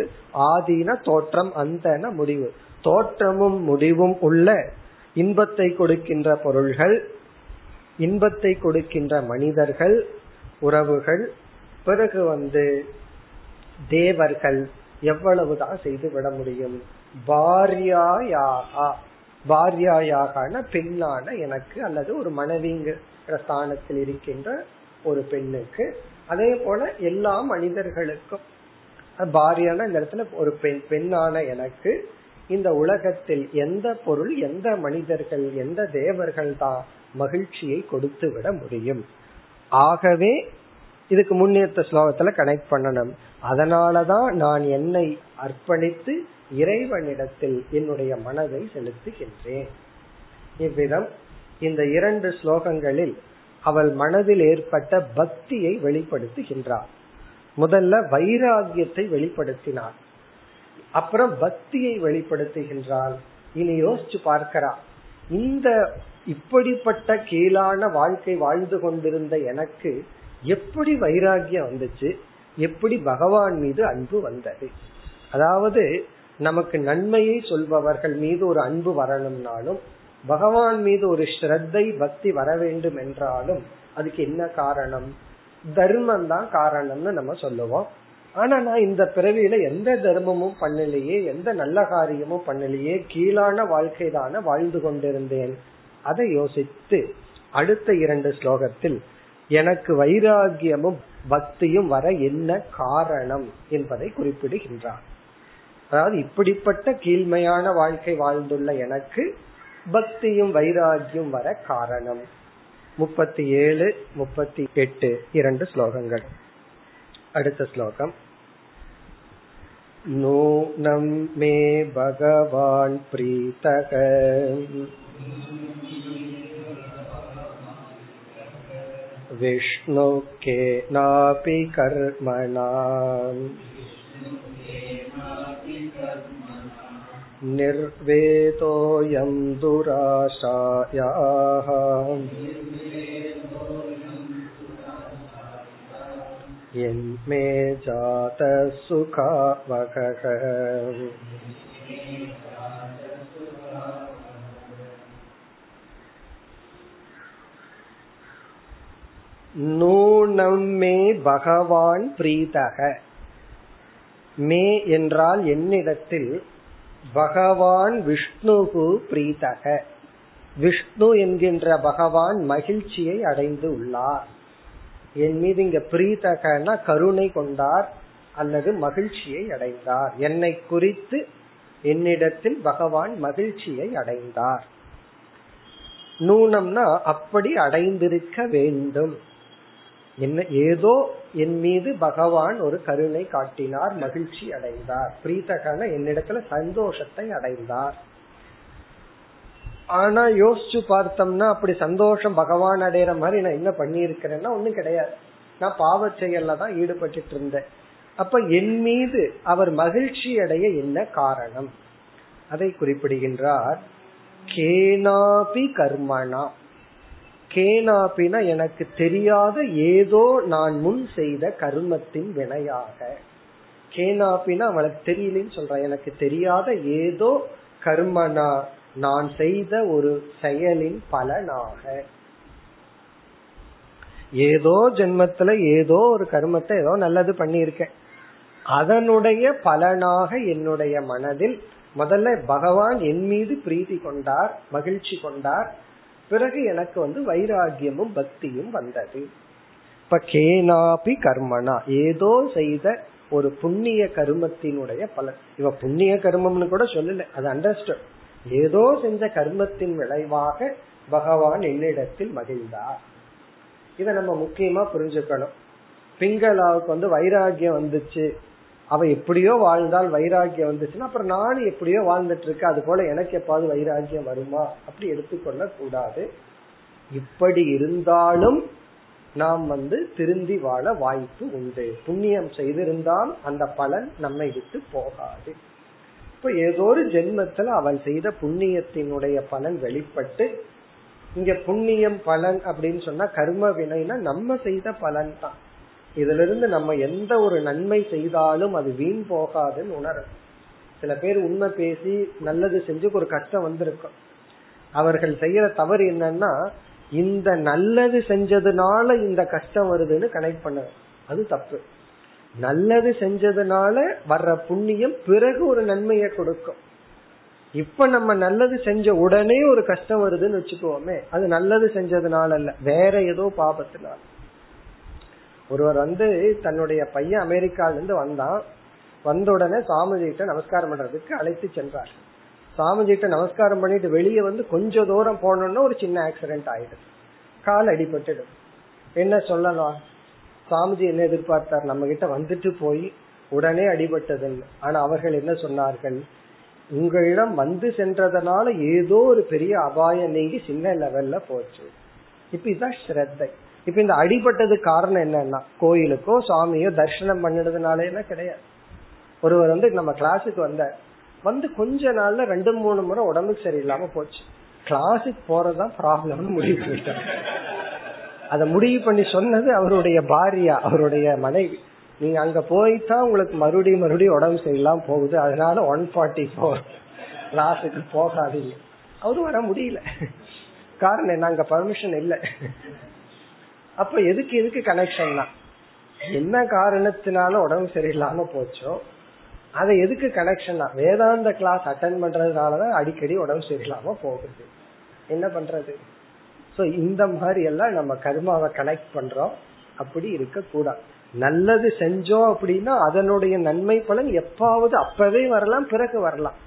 ஆதீன தோற்றம், அந்தன முடிவு, தோற்றமும் முடிவும் உள்ள இன்பத்தை கொடுக்கின்ற பொருள்கள், இன்பத்தை கொடுக்கின்ற மனிதர்கள், உறவுகள், பிறகு வந்து தேவர்கள். எவ்வளவுதான் செய்து விட முடியும்? பாரியாயாக, பாரியாயாகன பெண்ணான எனக்கு, அல்லது ஒரு மனைவிங்கிற ஸ்தானத்தில் இருக்கின்ற ஒரு பெண்ணுக்கு, அதே போல எல்லா மனிதர்களுக்கும். பாரியான இந்த இடத்துல ஒரு பெண், பெண்ணான எனக்கு இந்த உலகத்தில் எந்த பொருள், எந்த மனிதர்கள், எந்த தேவர்கள் தான் மகிழ்ச்சியை கொடுத்து விட முடியும். ஆகவே இதுக்கு முன்னேற்ற ஸ்லோகத்துல கனெக்ட் பண்ணணும். அதனாலதான் நான் என்னை அர்ப்பணித்து இறைவனிடத்தில் என்னுடைய மனதை செலுத்துகின்றேன். இவ்விதம் இந்த இரண்டு ஸ்லோகங்களில் அவள் மனதில் ஏற்பட்ட பக்தியை வெளிப்படுத்துகின்றார். முதல்ல வைராகியத்தை வெளிப்படுத்தினார், அப்புறம் பக்தியை வெளிப்படுத்துகின்றாள். இனி யோசிச்சு பார்க்கிறார், இந்த இப்படிப்பட்ட கீழான வாழ்க்கை வாழ்ந்து கொண்டிருந்த எனக்கு எப்படி வைராகியம் வந்துச்சு, எப்படி பகவான் மீது அன்பு வந்தது. அதாவது நமக்கு நன்மையை சொல்பவர்கள் மீது ஒரு அன்பு வரணும்னாலும், பகவான் மீது ஒரு ஸ்ரத்தை பக்தி வர வேண்டும் என்றாலும், அதுக்கு என்ன காரணம்? தர்மம் தான் காரணம்னு நம்ம சொல்லுவோம். ஆனா நான் இந்த பிறவியில எந்த தர்மமும் பண்ணலையே, எந்த நல்ல காரியமும் பண்ணலையே, கீழான வாழ்க்கை தான வாழ்ந்து கொண்டிருந்தேன். அதை யோசித்து அடுத்த இரண்டு ஸ்லோகத்தில் எனக்கு வைராகியமும் பக்தியும் வர என்ன காரணம் என்பதை குறிப்பிடுகின்றார். அதாவது இப்படிப்பட்ட கீழ்மையான வாழ்க்கை வாழ்ந்துள்ள எனக்கு பக்தியும் வைராகியம் வர காரணம். முப்பத்தி ஏழு முப்பத்தி எட்டு இரண்டு ஸ்லோகங்கள். அடுத்த ஸ்லோகம் நூனம் மே பகவான் பிரீதக விஷ்ணு கே நாபி கர்மணாம் நிர்வேதோயம் துராசாயாஹாம் யன்மே ஜாத சுகாவகம். நூனம் மே பகவான் பிரீதக, மே என்றால் என்னிடத்தில், பகவான் விஷ்ணுகு பிரீதக, விஷ்ணு என்கின்ற பகவான் மகிழ்ச்சியை அடைந்து உள்ளார். என் மீது இங்க பிரீதகனா கருணை கொண்டார் அல்லது மகிழ்ச்சியை அடைந்தார். என்னை குறித்து என்னிடத்தில் பகவான் மகிழ்ச்சியை அடைந்தார். நூனம்னா அப்படி அடைந்திருக்க வேண்டும். என்ன ஏதோ என் மீது பகவான் ஒரு கருணை காட்டினார், மகிழ்ச்சி அடைந்தார். பிரீதகன என்னிடத்துல சந்தோஷத்தை அடைந்தார். ஆனா யோசிச்சு பார்த்தோம்னா அப்படி சந்தோஷம் பகவான் அடையிற மாதிரி நான் என்ன பண்ணிருக்கிறேன்னா ஒண்ணும் கிடையாது. நான் பாவ செயல்ல தான் ஈடுபட்டு இருந்தேன். அப்ப என் மீது அவர் மகிழ்ச்சி அடைய என்ன காரணம்? அதை குறிப்பிடுகின்றார். கேனாபி கர்மனா, கேனாபினா எனக்கு தெரியாத ஏதோ நான் முன் செய்த கர்மத்தின் வினையாக. கேனாபினா அவளுக்கு தெரியலன்னு சொல்ற, எனக்கு தெரியாத ஏதோ கர்மனா நான் செய்த ஒரு செயலின் பலனாக. ஏதோ ஜென்மத்துல ஏதோ ஒரு கர்மத்தை ஏதோ நல்லது பண்ணியிருக்கேன், அதனுடைய பலனாக என்னுடைய மனதில் முதல்ல பகவான் என் மீது பிரீதி கொண்டார், மகிழ்ச்சி கொண்டார். பிறகு எனக்கு வந்து வைராகியமும் பக்தியும் வந்தது. இப்ப கேனாபி கர்மனா, ஏதோ செய்த ஒரு புண்ணிய கர்மத்தினுடைய பலன். இவ புண்ணிய கர்மம்னு கூட சொல்லல, அது அண்டர்ஸ்டாண்ட். ஏதோ செஞ்ச கர்மத்தின் விளைவாக பகவான் என்னிடத்தில் மகிழ்ந்தார். இத நம்ம முக்கியமா புரிஞ்சுக்கணும். பிங்களாவுக்கு வந்து வைராகியம் வந்துச்சு, அவ எப்படியோ வாழ்ந்தால் வைராகியம் வந்துச்சுன்னா அப்புறம் நானும் எப்படியோ வாழ்ந்துட்டு இருக்க, அது போல எனக்கு எப்பாவது வைராகியம் வருமா அப்படி எடுத்துக்கொள்ள கூடாது. இப்படி இருந்தாலும் நாம் வந்து திருந்தி வாழ வாய்ப்பு உண்டு. புண்ணியம் செய்திருந்தால் அந்த பலன் நம்மை விட்டு போகாது. இப்ப ஏதோ ஒரு ஜென்மத்துல அவன் செய்த புண்ணியத்தினுடைய பலன் வெளிப்பட்டு, இங்க புண்ணியம் பலன் அப்படின்னு சொன்னா கர்ம வினைனா நம்ம செய்த பலன் தான். இதுல இருந்து நம்ம எந்த ஒரு நன்மை செய்தாலும் அது வீண் போகாதுன்னு உணரும். சில பேர் உண்மை பேசி நல்லது செஞ்சு ஒரு கஷ்டம் வந்திருக்கும், அவர்கள் செய்யற தவறு என்னன்னா இந்த நல்லது செஞ்சதுனால இந்த கஷ்டம் வருதுன்னு கனெக்ட் பண்ண, அது தப்பு. நல்லது செஞ்சதுனால வர்ற புண்ணியம் பிறகு ஒரு நன்மையை கொடுக்கும். இப்ப நம்ம நல்லது செஞ்ச உடனே ஒரு கஷ்டம் வருதுன்னு வச்சுக்கோமே, அது நல்லது செஞ்சதுனால அல்ல, வேற ஏதோ பாபத்தினால. ஒருவர் வந்து தன்னுடைய பையன் அமெரிக்கால இருந்து வந்தான், வந்த உடனே சாமிஜிட்ட நமஸ்காரம் பண்றதுக்கு அழைத்து சென்றார். சாமிஜிட்ட நமஸ்காரம் பண்ணிட்டு வெளியே வந்து கொஞ்ச தூரம் போனோம்னா ஒரு சின்ன ஆக்சிடென்ட் ஆயிடுது, கால் அடிபட்டுடும். என்ன சொல்லலாம்? சாமிஜி என்ன எதிர்பார்த்தார், நம்ம கிட்ட வந்துட்டு போய் உடனே அடிபட்டது. ஆனா அவர்கள் என்ன சொன்னார்கள், உங்களிடம் வந்து சென்றதனால ஏதோ ஒரு பெரிய அபாயம் நீங்கி சின்ன லெவல்ல போச்சு. இப்ப இதான் ஸ்ரத்தை. இப்ப இந்த அடிபட்டது காரணம் என்னன்னா கோயிலுக்கோ சாமியோ தரிசனம் பண்ணினதுனால எல்லாம் கிடையாது. ஒருவர் வந்து நம்ம கிளாஸுக்கு வந்த வந்து கொஞ்ச நாள்ல ரெண்டு மூணு முறை உடம்புக்கு சரியில்லாம போச்சு. கிளாஸுக்கு போறதுதான் ப்ராப்ளம்னு முடிவு பண்ணிட்டார். அதை முடிவு பண்ணி சொன்னது அவருடைய பாரியா, அவருடைய மனைவி. நீங்க அங்க போயிட்டா உங்களுக்கு மறுபடியும் மறுபடியும் உடம்பு சரியில்லாம போகுது, அதனால ஒன் ஃபார்ட்டி போர் கிளாஸுக்கு போகாதீங்க. அவரு வர முடியல, காரணம் என்ன, அங்க பர்மிஷன் இல்லை. அப்ப எதுக்கு எதுக்கு கனெக்ஷன் தான், என்ன காரணத்தினால உடம்பு சரியில்லாம போச்சோ அதை எதுக்கு கனெக்ஷன் தான். வேதாந்த கிளாஸ் அட்டன் பண்றதுனாலதான் அடிக்கடி உடம்பு சரியில்லாம போகுது, என்ன பண்றது? சோ இந்த மாதிரி எல்லாம் நம்ம கர்மாவை கனெக்ட் பண்றோம், அப்படி இருக்க கூடாது. நல்லது செஞ்சோம் அப்படின்னா அதனுடைய நன்மை பலன் எப்பாவது அப்பவே வரலாம், பிறகு வரலாம்.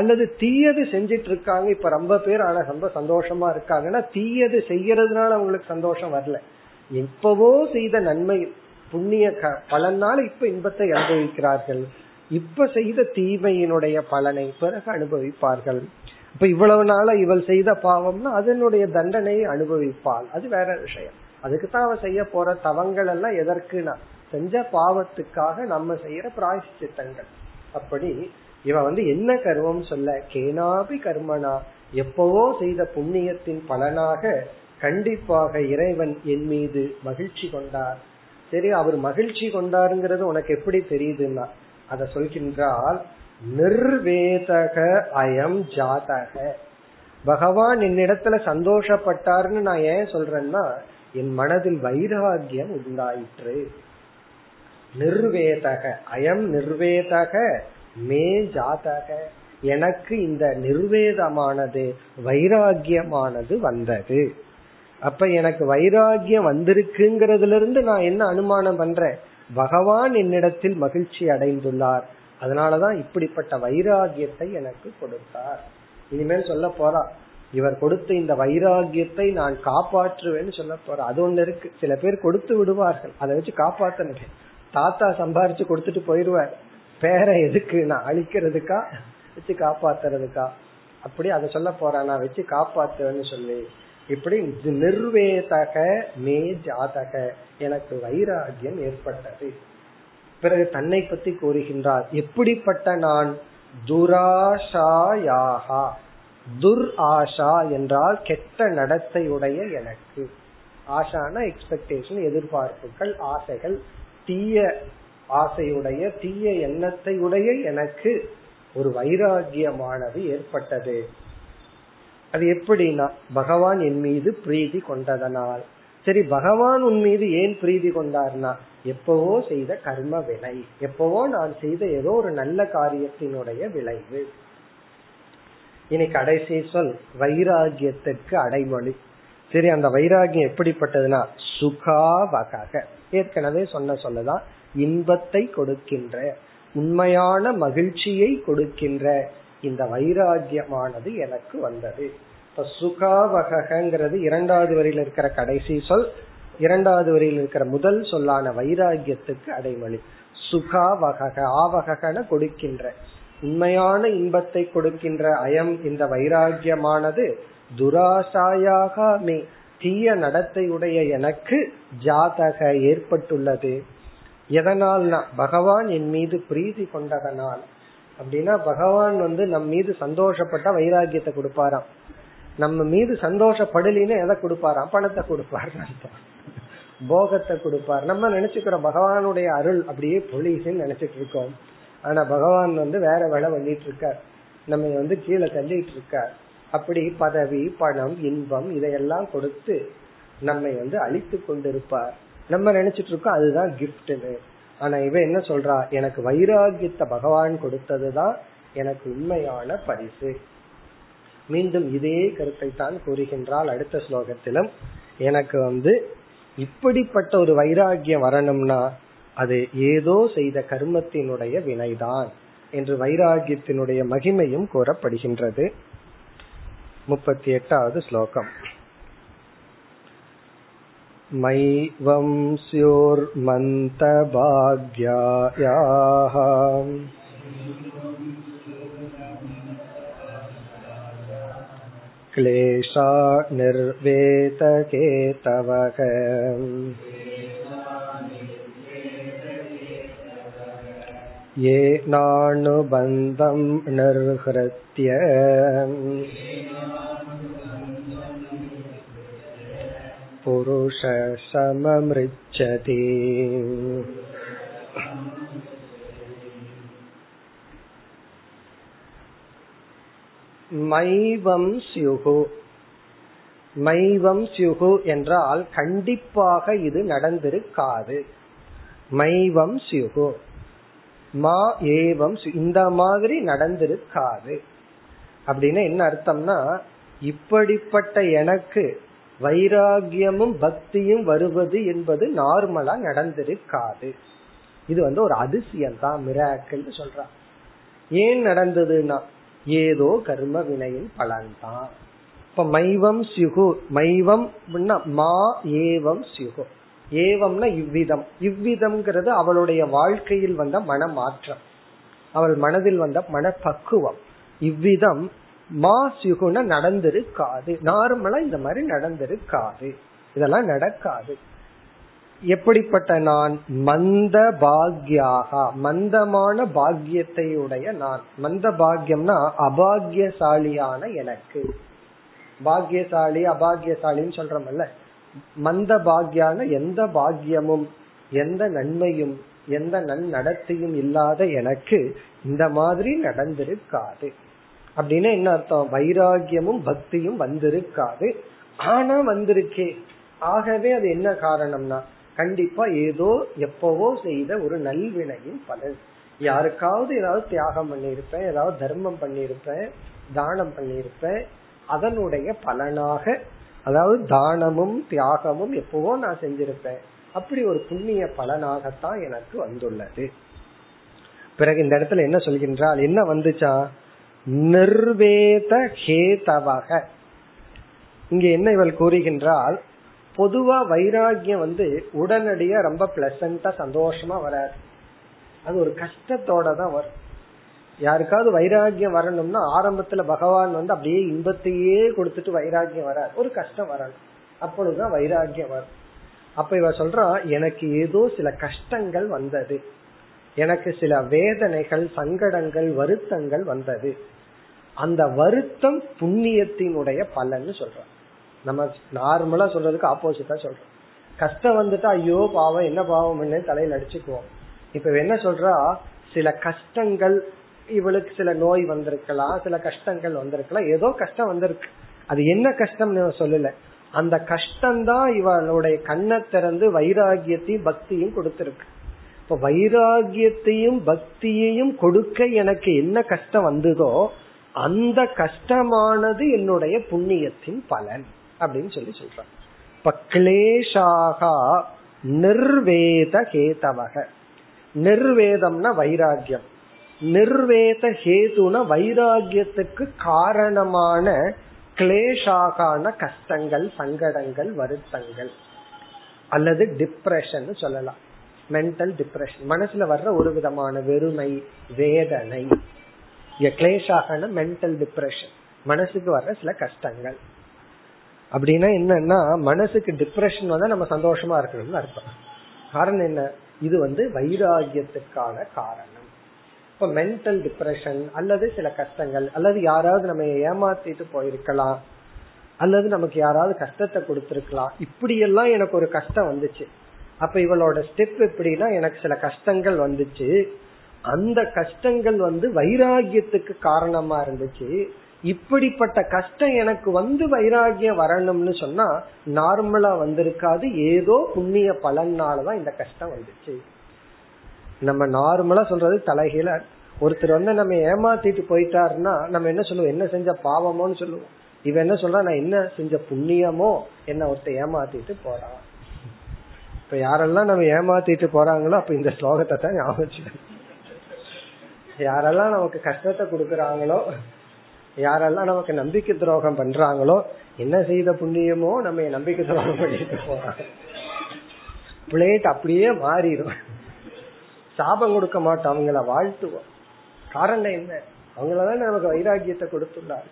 அல்லது தீயது செஞ்சிட்டு இருக்காங்க, இப்ப ரொம்ப பேர் ஆனா ரொம்ப சந்தோஷமா இருக்காங்கன்னா தீயது செய்யறதுனால அவங்களுக்கு சந்தோஷம் வரல, எப்பவோ செய்த நன்மை புண்ணிய பலனால இப்ப இன்பத்தை அனுபவிக்கிறார்கள். இப்ப செய்த தீமையினுடைய பலனை பிறகு அனுபவிப்பார்கள். இப்ப இவ்வளவு நாள இவள் செய்த பாவம்னா அதனுடைய தண்டனையை அனுபவிப்பாள், அது வேற விஷயம். அதுக்குத்தான் அவ செய்ய போற தவங்கள் எல்லாம் எதற்குனா செஞ்ச பாவத்துக்காக நம்ம செய்யற பிராயச்சித்தங்கள். அப்படி இவன் வந்து என்ன கர்மம் சொல்ல, கேனாபி கர்மனா, எப்பவோ செய்த புண்ணியத்தின் பலனாக கண்டிப்பாக இறைவன் என் மீது மகிழ்ச்சி கொண்டார். சரி, அவர் மகிழ்ச்சி கொண்டாருங்கிறது உனக்கு எப்படி தெரியுதுன்னா அத சொல்கின்றால், நிர்வேதக அயம் ஜாதக, பகவான் என்னிடத்துல சந்தோஷப்பட்டார்னு நான் ஏன் சொல்றேன்னா என் மனதில் வைராகியம் உண்டாயிற்று. நிர்வேதக அயம் நிர்வேதக மே ஜாதக, எனக்கு இந்த நிர்வேதமானது வைராகியமானது வந்தது. அப்ப எனக்கு வைராகியம் வந்திருக்குங்கிறதுல இருந்து நான் என்ன அனுமானம் பண்றேன், பகவான் என்னிடத்தில் மகிழ்ச்சி அடைந்துள்ளார், அதனாலதான் இப்படிப்பட்ட வைராகியத்தை எனக்கு கொடுத்தார். இனிமேல் சொல்ல போறா இவர் கொடுத்த இந்த வைராகியத்தை நான் காப்பாற்றுவேன்னு சொல்ல போற. அது ஒண்ணு இருக்கு, சில பேர் கொடுத்து விடுவார்கள், அதை வச்சு காப்பாத்தனு. தாத்தா சம்பாரிச்சு கொடுத்துட்டு போயிடுவார், பேரை எதுக்கு நான் அழிக்கிறதுக்கா வச்சு காப்பாத்துறதுக்கா, அப்படி அதை சொல்ல போற, நான் வச்சு காப்பாத்துவேன்னு சொல்லி. இப்படி நிர்வேதக மே ஜாதக, எனக்கு வைராகியம் ஏற்பட்டது. பிறகு தன்னை பத்தி கூறுகின்றார், எப்படிப்பட்ட நான், துராஷாயாகா, துர் ஆஷா என்றால் கெட்ட நடத்தையுடைய எனக்கு, ஆஷான எக்ஸ்பெக்டேஷன் எதிர்பார்ப்புகள் ஆசைகள், தீய ஆசையுடைய தீய எண்ணத்தை உடைய எனக்கு ஒரு வைராகியமானது ஏற்பட்டது. அது எப்படின்னா பகவான் என் மீது பிரீதி கொண்டதனால். சரி, பகவான் உன் மீது ஏன் பிரீதி கொண்டார்னா எப்பவோ செய்த கர்ம வினை, எப்பவோ நான் செய்த ஏதோ ஒரு நல்ல காரியத்தினுடைய விளைவு. இனி கடைசி சொல் வைராகியத்திற்கு அடைமொழி. சரி, அந்த வைராகியம் எப்படிப்பட்டதுன்னா சுகாவக, ஏற்கனவே சொன்ன சொல்லதான், இன்பத்தை கொடுக்கின்ற உண்மையான மகிழ்ச்சியை கொடுக்கின்ற இந்த வைராகியமானது எனக்கு வந்தது. சுகாவகங்கிறது இரண்டாவது வரியில் இருக்கிற கடைசி சொல், இரண்டாவது வரியில் இருக்கிற முதல் சொல்லான வைராகியத்துக்கு அடைமொழி. சுகாவக, ஆவகன கொடுக்கின்ற, உண்மையான இன்பத்தை கொடுக்கின்ற அயம் இந்த வைராகியமானது துராசாயாக மே தீய நடத்தையுடைய எனக்கு ஜாதக ஏற்பட்டுள்ளது. எதனால்னா பகவான் என் மீது பிரீதி கொண்டதனால். அப்படின்னா பகவான் வந்து நம்ம மீது சந்தோஷப்பட்ட வைராகியத்தை கொடுப்பாராம். நம்ம மீது சந்தோஷப்படலின்னு எதை கொடுப்பாராம்? பணத்தை கொடுப்பார், போகத்தை கொடுப்பார். நம்ம நினைச்சுக்கிறோம் பகவானுடைய அருள் அப்படியே பொலிசுன்னு நினைச்சிட்டு இருக்கோம். ஆனா பகவான் வந்து வேற வேலை பண்ணிட்டு இருக்கார், நம்ம வந்து கீழே தள்ளிட்டு இருக்கார். அப்படி பதவி, பணம், இன்பம் இதையெல்லாம் கொடுத்து நம்மை வந்து அழித்து கொண்டிருப்பார். நம்ம நினைச்சிட்டு இருக்கோம் அதுதான் கிஃப்ட்னு. ஆனா இவன் என்ன சொல்றா, எனக்கு வைராகியத்தை பகவான் கொடுத்ததுதான் எனக்கு உண்மையான பரிசு. மீண்டும் இதே கருத்தை தான் கூறுகின்றால் அடுத்த ஸ்லோகத்திலும். எனக்கு வந்து இப்படிப்பட்ட ஒரு வைராகியம் வரணும்னா அது ஏதோ செய்த கர்மத்தினுடைய வினைதான் என்று வைராகியத்தினுடைய மகிமையும் கூறப்படுகின்றது. முப்பத்தி எட்டாவது ஸ்லோகம். மைவம் ஸ்யோர்மந்த பாக்யாயாஹ கிளேஷா நிர்வேதகே தவக யே நானுபந்தம் நிர்ஹ்ருத்ய புருஷ சமம்ருச்சதி. மைவம் ஸ்யுஹு. மைவம் ஸ்யுஹு என்றால் கண்டிப்பாக இது நடந்திருக்காது. மைவம் ஸ்யுஹு மா ஏவம், இந்த மாதிரி நடந்திருக்காது. அப்படின்னு என்ன அர்த்தம்னா, இப்படிப்பட்ட எனக்கு வைராகியமும் பக்தியும் வருவது என்பது நார்மலா நடந்திருக்காது. இது வந்து ஒரு அதிசயம் தான், மிராக்கிள் சொல்றாங்க. ஏன் நடந்ததுன்னா ஏதோ கர்ம வினையின் பலன்தான். இப்ப மைவம் சிகு, மைவம் மா ஏவம் சிகு, ஏவம்னா இவ்விதம். இவ்விதம்ங்கிறது அவளுடைய வாழ்க்கையில் வந்த மன மாற்றம், அவள் மனதில் வந்த மனப்பக்குவம். இவ்விதம் மா சிகுன நடந்திருக்காது, நார்மலா இந்த மாதிரி நடந்திருக்காது, இதெல்லாம் நடக்காது. எப்படிப்பட்ட நான், மந்த பாக்யாக, மந்தமான பாக்யத்தையுடைய நான். மந்த பாக்யம்னா அபாகியசாலியான எனக்கு. பாக்யசாலி அபாகியசாலின்னு சொல்றமல்ல. மந்த பாக்யான எந்த பாக்யமும் எந்த நன்மையும் எந்த நன்னடத்தையும் இல்லாத எனக்கு இந்த மாதிரி நடந்திருக்காது. அப்படின்னு என்ன அர்த்தம், வைராகியமும் பக்தியும் வந்திருக்காது, ஆனா வந்திருக்கே. ஆகவே அது என்ன காரணம்னா கண்டிப்பா ஏதோ எப்பவோ செய்த ஒரு நல்வினையின் பலன். யாருக்காவது ஏதாவது தியாகம் பண்ணிருப்பேன், ஏதாவது தர்மம் பண்ணிருப்பேன், தானம் பண்ணிருப்பேன், அதனுடைய பலனாக. அதாவது தானமும் தியாகமும் எப்பவோ நான் செஞ்சிருப்பேன், அப்படி ஒரு புண்ணிய பலனாகத்தான் எனக்கு வந்துள்ளது. பிறகு இந்த இடத்துல என்ன சொல்கின்றால், என்ன வந்துச்சா, நிர்வேத கேதவக. இங்க என்ன இவள் கூறுகின்றால், பொதுவா வைராகியம் வந்து உடனடியா ரொம்ப பிளசண்டா சந்தோஷமா வராது, அது ஒரு கஷ்டத்தோட தான் வரும். யாருக்காவது வைராகியம் வரணும்னா ஆரம்பத்துல பகவான் வந்து அப்படியே இன்பத்தையே கொடுத்துட்டு வைராகியம் வராது, ஒரு கஷ்டம் வரணும், அப்பொழுதுதான் வைராகியம் வரும். அப்ப இவ சொல்றா, எனக்கு ஏதோ சில கஷ்டங்கள் வந்தது, எனக்கு சில வேதனைகள், சங்கடங்கள், வருத்தங்கள் வந்தது. அந்த வருத்தம் புண்ணியத்தினுடைய பலன்னு சொல்றோம். நம்ம நார்மலா சொல்றதுக்கு ஆப்போசிட்டா சொல்றோம். கஷ்டம் வந்துட்டா ஐயோ பாவம், என்ன பாவம்னு தலையில அடிச்சுக்குவோம். இப்ப என்ன சொல்றா, சில கஷ்டங்கள், இவளுக்கு சில நோய் வந்திருக்கலாம், சில கஷ்டங்கள் வந்திருக்கலாம், ஏதோ கஷ்டம் வந்திருக்கு. அது என்ன கஷ்டம்னு சொல்லல, அந்த கஷ்டம்தான் இவளுடைய கண்ணை திறந்து வைராகியத்தையும் பக்தியும் கொடுத்திருக்கு. இப்ப வைராகியத்தையும் பக்தியையும் கொடுக்க எனக்கு என்ன கஷ்டம் வந்ததோ அந்த கஷ்டமானது என்னுடைய புண்ணியத்தின் பலன் அப்படின்னு சொல்லி சொல்றாங்க. இப்ப கிளேஷாகா நிர்வேத கேதவக. நிர்வேதம்னா வைராகியம், நிர்வேத ஹேதுனா வைராகியத்துக்கு காரணமான கிளேஷாகான கஷ்டங்கள், சங்கடங்கள், வருத்தங்கள் அல்லது டிப்ரெஷன் சொல்லலாம். மென்டல் டிப்ரெஷன், மனசுல வர்ற ஒரு விதமான வெறுமை, வேதனை. கிளேஷாகான மென்டல் டிப்ரெஷன், மனசுக்கு வர்ற சில கஷ்டங்கள். அப்படின்னா என்னன்னா, மனசுக்கு டிப்ரெஷன் வந்தா நம்ம சந்தோஷமா இருக்கணும்னு அர்த்தம். காரணம் என்ன? இது வந்து வைராகியத்துக்கான காரணம். இப்ப மென்டல் டிப்ரெஷன் அல்லது சில கஷ்டங்கள், அல்லது யாராவது நம்ம ஏமாத்திட்டு போயிருக்கலாம், அல்லது நமக்கு யாராவது கஷ்டத்தை கொடுத்துருக்கலாம். இப்படி எல்லாம் எனக்கு ஒரு கஷ்டம் வந்துச்சு, அப்ப இவளோட ஸ்டெப் எப்படின்னா எனக்கு சில கஷ்டங்கள் வந்துச்சு, அந்த கஷ்டங்கள் வந்து வைராகியத்துக்கு காரணமா இருந்துச்சு. இப்படிப்பட்ட கஷ்டம் எனக்கு வந்து வைராகியம் வரணும்னு சொன்னா நார்மலா வந்திருக்காது, ஏதோ புண்ணிய பலனாலதான் இந்த கஷ்டம் வந்துச்சு. நம்ம நார்மலா சொல்றது தலைகீழ. ஒருத்தர் வந்து நம்ம ஏமாத்திட்டு போயிட்டாருன்னா நம்ம என்ன சொல்லுவோம்? என்ன செஞ்ச பாவமோன்னு சொல்லுவோம். இவன் என்ன சொல்றா? நான் என்ன செஞ்ச புண்ணியமோ, என்ன ஒருத்தர் ஏமாத்திட்டு போறான். இப்ப யாரெல்லாம் நம்ம ஏமாத்திட்டு போறாங்களோ அப்ப இந்த ஸ்லோகத்தை தான் ஞாபகம். யாரெல்லாம் நமக்கு கஷ்டத்தை கொடுக்கறாங்களோ, யாரெல்லாம் நமக்கு நம்பிக்கை துரோகம் பண்றாங்களோ, என்ன செய்த புண்ணியமோ நம்ம நம்பிக்கை துரோகம் பண்ணிட்டு போறாங்க. பிளேட் அப்படியே மாறிடும். சாபம் கொடுக்க மாட்டோம், அவங்கள வாழ்த்துவோம். காரணம் என்ன? அவங்களதான் நமக்கு வைராகியத்தை கொடுத்துள்ளாங்க.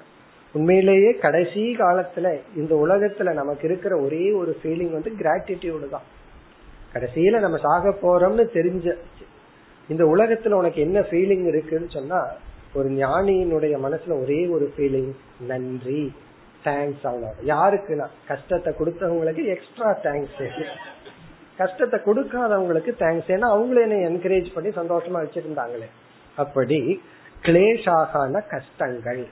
உண்மையிலேயே கடைசி காலத்துல இந்த உலகத்துல நமக்கு இருக்கிற ஒரே ஒரு ஃபீலிங் வந்து கிராட்டிடியூடு தான். கடைசியில நம்ம சாக போறோம்னு தெரிஞ்ச இந்த உலகத்துல உனக்கு என்ன ஃபீலிங் இருக்குன்னு சொன்னா, ஒரு ஞானியினுடைய மனசுல ஒரே ஒரு ஃபீலிங், நன்றி, தேங்க்ஸ். அவ்வளவு. யாருக்குன்னா கஷ்டத்தை கொடுத்தவங்களுக்கு எக்ஸ்ட்ரா தேங்க்ஸ், கஷ்டத்தை கொடுக்காதவங்களுக்கு தேங்க்ஸ். ஏன்னா அவங்களே என்ன என்கரேஜ் பண்ணி சந்தோஷமா வச்சிருந்தாங்களே. அப்படி கிளேஷாகான கஷ்டங்கள்,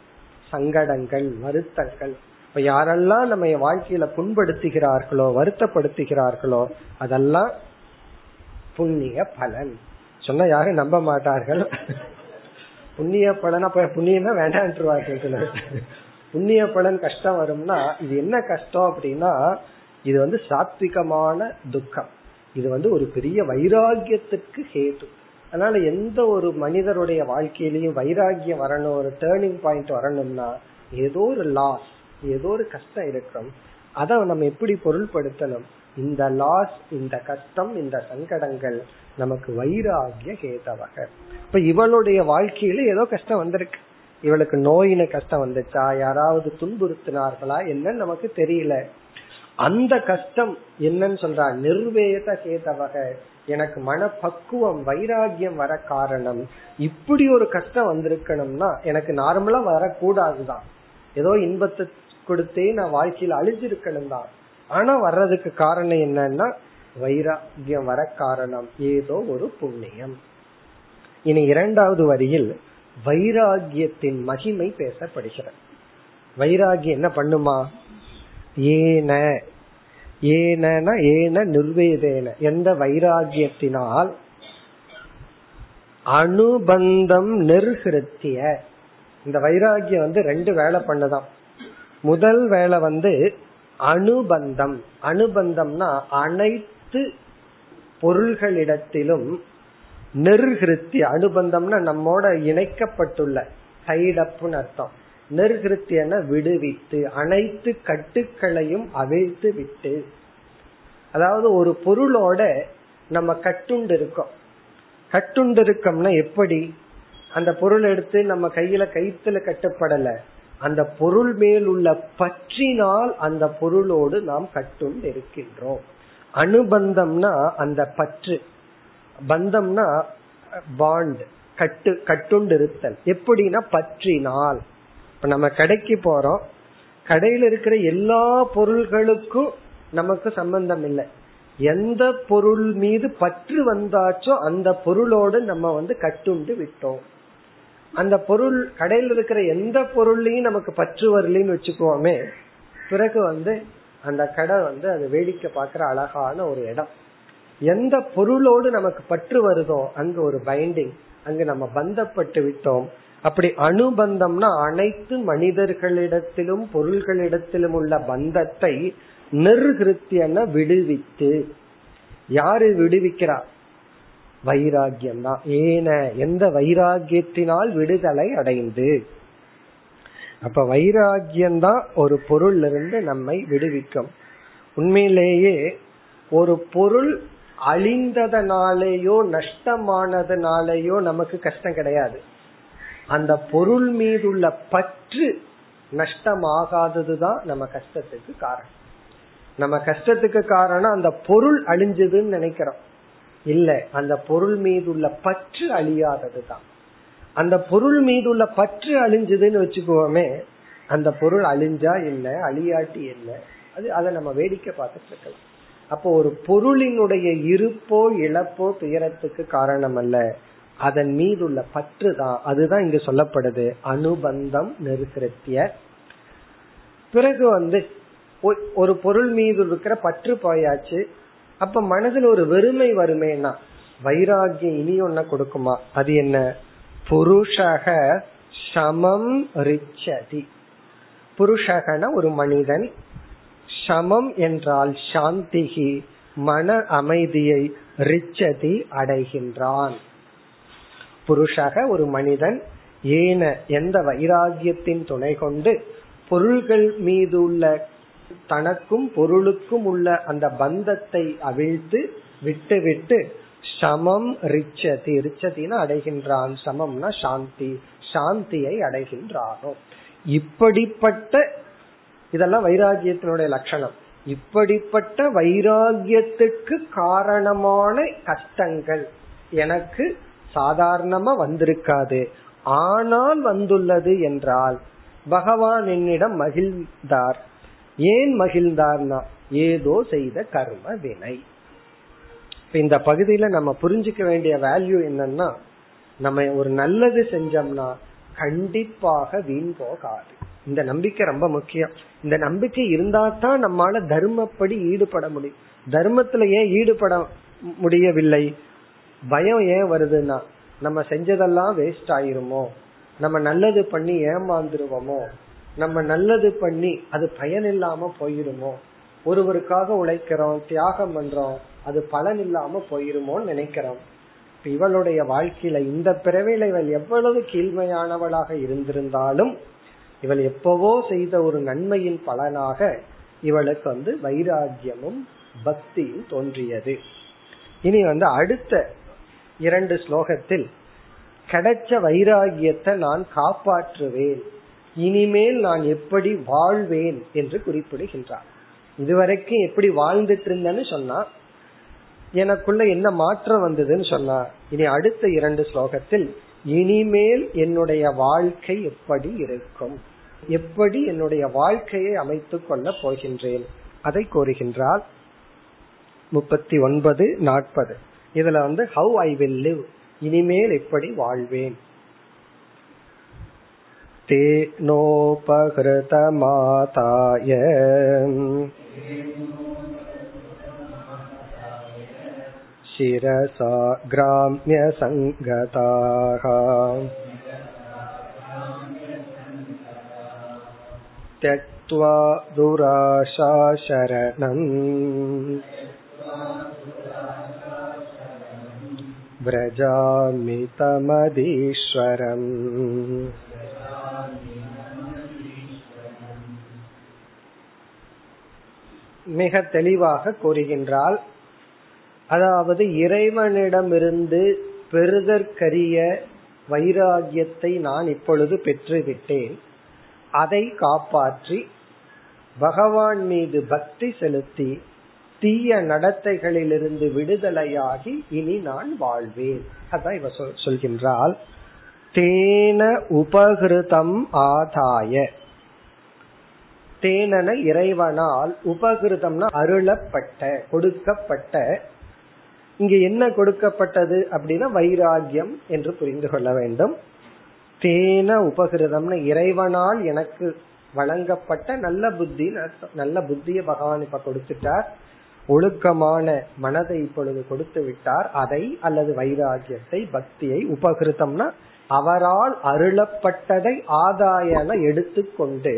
சங்கடங்கள், வருத்தங்கள், இப்ப யாரெல்லாம் நம்ம வாழ்க்கையில புண்படுத்துகிறார்களோ, வருத்தப்படுத்துகிறார்களோ, அதெல்லாம் புண்ணிய பலன். சொன்ன யாரும் நம்ப மாட்டார்கள். புண்ணிய பலனா போய் புண்ணியமே வேண்டாம். புண்ணிய பலன் கஷ்டம் வரும்னா இது என்ன கஷ்டம் அப்படின்னா, இது வந்து சாத்விகமான துக்கம். இது வந்து ஒரு பெரிய வைராகியத்துக்கு ஹேது. அதனால எந்த ஒரு மனிதருடைய வாழ்க்கையிலயும் வைராகியம் வரணும், ஒரு டேர்னிங் பாயிண்ட் வரணும்னா ஏதோ ஒரு லாஸ், ஏதோ ஒரு கஷ்டம் இருக்கும். அதை நம்ம எப்படி பொருள்படுத்தணும்? இந்த லாஸ், இந்த கஷ்டம், இந்த சங்கடங்கள் நமக்கு வைராகிய ஹேதவாக. இப்ப இவளுடைய வாழ்க்கையில ஏதோ கஷ்டம் வந்திருக்கு. இவளுக்கு நோயின கஷ்டம் வந்துச்சா, யாராவது துன்புறுத்தினார்களா என்னன்னு நமக்கு தெரியல. அந்த கஷ்டம் என்னன்னு சொல்றா, நிர்வேத ஹேதவாக. எனக்கு மனப்பக்குவம், வைராகியம் வர காரணம் இப்படி ஒரு கஷ்டம் வந்திருக்கணும்னா எனக்கு நார்மலா வரக்கூடாதுதான். ஏதோ இன்பத்தை கொடுத்தே நான் வாழ்க்கையில அழிஞ்சிருக்கணும் தான். ஆனா வர்றதுக்கு காரணம் என்னன்னா வைராகியம் வர காரணம் ஏதோ ஒரு புண்ணியம். இனி இரண்டாவது வரியில் வைராகியத்தின் மகிமை பேசப்படுகிறது. வைராகியம் என்ன பண்ணுமா? ஏன ஏன ஏன நிர்வேதேன, எந்த வைராகியத்தினால் அனுபந்தம் நிர்ஹிருத்திய. இந்த வைராகியம் வந்து ரெண்டு வேலை பண்ணதான். முதல் வேலை வந்து அனுபந்தம். அனுபந்தம்னா அனைத்து பொருள்களிடத்திலும் நிர்கிருத்திய. அனுபந்தம்னா நம்மோட இணைக்கப்பட்டுள்ள, கைடப்புன்னு அர்த்தம். நிர்கிருத்தியன விடுவித்து, அனைத்து கட்டுக்களையும் அவிழ்த்து விட்டு. அதாவது ஒரு பொருளோட நம்ம கட்டுண்டு இருக்கோம். கட்டுண்டு இருக்கோம்னா எப்படி? அந்த பொருள் எடுத்து நம்ம கையில கயித்துல கட்டப்படல, அந்த பொருள் மேல் உள்ள பற்றினால் அந்த பொருளோடு நாம் கட்டுண்டு இருக்கின்றோம். அனுபந்தம்னா அந்த பற்று, பந்தம்னா பாண்ட், கட்டு, கட்டுண்டு இருத்தல். எப்படின்னா பற்றினால். இப்ப நம்ம கடைக்கு போறோம், கடையில இருக்கிற எல்லா பொருள்களுக்கும் நமக்கு சம்பந்தம் இல்லை. எந்த பொருள் மீது பற்று வந்தாச்சோ அந்த பொருளோடு நம்ம வந்து கட்டுண்டு விட்டோம். அந்த பொருள், கடையில் இருக்கிற எந்த பொருள்லயும் நமக்கு பற்று வரலன்னு வச்சுக்கோமே, பிறகு வந்து அந்த கடை வந்து அது வேடிக்கை பார்க்கிற அழகான ஒரு இடம். எந்த பொருளோடு நமக்கு பற்று வருதோ அங்க ஒரு பைண்டிங், அங்க நம்ம பந்தப்பட்டு விட்டோம். அப்படி அனுபந்தம்னா அனைத்து மனிதர்களிடத்திலும் பொருள்களிடத்திலும் உள்ள பந்தத்தை நிர்கிருத்தியன விடுவித்து. யாரு விடுவிக்கிறார்? வைராகியம் தான். ஏன எந்த வைராகியத்தினால் விடுதலை அடைந்து அப்ப வைராகியம்தான் ஒரு பொருள் இருந்து நம்மை விடுவிக்கும். உண்மையிலேயே ஒரு பொருள் அழிந்ததனாலேயோ நஷ்டமானதனாலேயோ நமக்கு கஷ்டம் கிடையாது. அந்த பொருள் மீது உள்ள பற்று நஷ்டமாகாததுதான் நம்ம கஷ்டத்துக்கு காரணம். நம்ம கஷ்டத்துக்கு காரணம் அந்த பொருள் அழிஞ்சதுன்னு நினைக்கிறோம். இல்ல, அந்த பொருள் மீது உள்ள பற்று அழியாததுதான். அந்த பொருள் மீது உள்ள பற்று அழிஞ்சதுன்னு வச்சுக்கோமே, அந்த பொருள் அழிஞ்சா இல்லை, அழியாட்டி இல்லை, அது அதை நம்ம வேடிக்கை பார்த்துட்டு இருக்கலாம். அப்போ ஒரு பொருளினுடைய இருப்போ இழப்போ துயரத்துக்கு காரணம் அல்ல, அதன் மீது உள்ள பற்று தான். அதுதான் இங்கு சொல்லப்படுது அனுபந்தம் நிருத்ய. பிறகு வந்து ஒரு பொருள் மீது இருக்கிற பற்று போயாச்சு. அப்ப மனதில் ஒரு வெறுமை வருமேனா, வைராகியம் இனி ஒன்ன கொடுக்குமா? அது என்ன? புருஷக சமம் ரிச்சதி. புருஷகன ஒரு மனிதன், சமம் என்றால் சாந்திகி மன அமைதியை, ரிச்சதி அடைகின்றான். புருஷக ஒரு மனிதன், ஏன எந்த வைராகியத்தின் துணை கொண்டு பொருள்கள் மீது உள்ள தனக்கும் பொருளுக்கும் உள்ள அந்த பந்தத்தை அவிழ்த்து விட்டு விட்டு சமம் ரிச்சதி, ரிச்சதினா அடைகின்றான், சமம்னா சாந்தி, சாந்தியை அடைகின்றானோ. இப்படிப்பட்ட இதெல்லாம் வைராகியத்தினுடைய லட்சணம். இப்படிப்பட்ட வைராகியத்துக்கு காரணமான கஷ்டங்கள் எனக்கு சாதாரணமா வந்திருக்காது, ஆனால் வந்துள்ளது என்றால் பகவான் என்னிடம் மகிழ்ந்தார். ஏன் மகிழ்ந்தார்னா ஏதோ செய்த கர்ம வினை. இந்த பகுதியில நம்ம புரிஞ்சுக்க வேண்டிய வேல்யூ என்னன்னா, நம்ம ஒரு நல்லது செஞ்சோம்னா கண்டிப்பாக வீண் போகாது. இந்த நம்பிக்கை ரொம்ப முக்கியம். இந்த நம்பிக்கை இருந்தா தான் நம்மால தர்மப்படி ஈடுபட முடியும். தர்மத்துல ஏன் ஈடுபட முடியவில்லை, பயம் ஏன் வருதுன்னா நம்ம செஞ்சதெல்லாம் வேஸ்ட் ஆயிருமோ, நம்ம நல்லது பண்ணி ஏமாந்துருவோமோ, நம்ம நல்லது பண்ணி அது பயன் இல்லாம போயிருமோ, ஒருவருக்காக உழைக்கிறோம் தியாகம் பண்றோம் அது பலன் இல்லாம போயிருமோன்னு நினைக்கிறோம். இவளுடைய வாழ்க்கையில இந்த பிறவில இவள் எவ்வளவு கீழ்மையானவளாக இருந்திருந்தாலும் இவள் எப்பவோ செய்த ஒரு நன்மையின் பலனாக இவளுக்கு வந்து வைராகியமும் பக்தியும் தோன்றியது. இனி வந்து அடுத்த இரண்டு ஸ்லோகத்தில் கிடைச்ச வைராகியத்தை நான் காப்பாற்றுவேன், இனிமேல் நான் எப்படி வாழ்வேன் என்று குறிப்பிடுகின்றார். இதுவரைக்கும் எப்படி வாழ்ந்துட்டு இருந்தேன்னு சொன்னா, எனக்குள்ள என்ன மாற்றம் வந்ததுன்னு சொன்னா, இனி அடுத்த இரண்டு ஸ்லோகத்தில் இனிமேல் என்னுடைய வாழ்க்கை எப்படி இருக்கும், எப்படி என்னுடைய வாழ்க்கையை அமைத்துக் கொள்ள போகின்றேன் அதை கூறுகின்றார். முப்பத்தி ஒன்பது நாற்பது இதுல வந்து ஹவு ஐ வில் லிவ், இனிமேல் எப்படி வாழ்வேன். தேனோபகிருத மாதாய சிரசா கிராம்ய சங்கதாக த்யக்த்வா துராஷா சரணம் வ்ரஜாமி தமதீஸ்வரம். மிக தெளிவாக கூறுகின்றால், அதாவது இறைவனிடமிருந்து பெறுதற்கரிய வைராகியத்தை நான் இப்பொழுது பெற்றுவிட்டேன், அதை காப்பாற்றி பகவான் மீது பக்தி செலுத்தி தீய நடத்தைகளிலிருந்து விடுதலையாகி இனி நான் வாழ்வேன். அதான் இவர் சொல்கின்றால் தேன உபகிருதம் ஆதாய, தேனன இறைவனால், உபகிருதம்னா அருளப்பட்ட கொடுக்கப்பட்ட. இங்க என்ன கொடுக்கப்பட்டது அப்படின்னா வைராகியம் என்று புரிந்து கொள்ள வேண்டும். தேன உபகிருதம்னா இறைவனால் எனக்கு வழங்கப்பட்ட நல்ல புத்தி. நல்ல புத்திய பகவான் இப்ப கொடுத்துட்டார், ஒழுக்கமான மனதை இப்பொழுது கொடுத்து விட்டார். அதை அல்லது வைராகியத்தை பக்தியை உபகிருதம்னா அவரால் அருளப்பட்டதை ஆதாயன எடுத்துக்கொண்டு,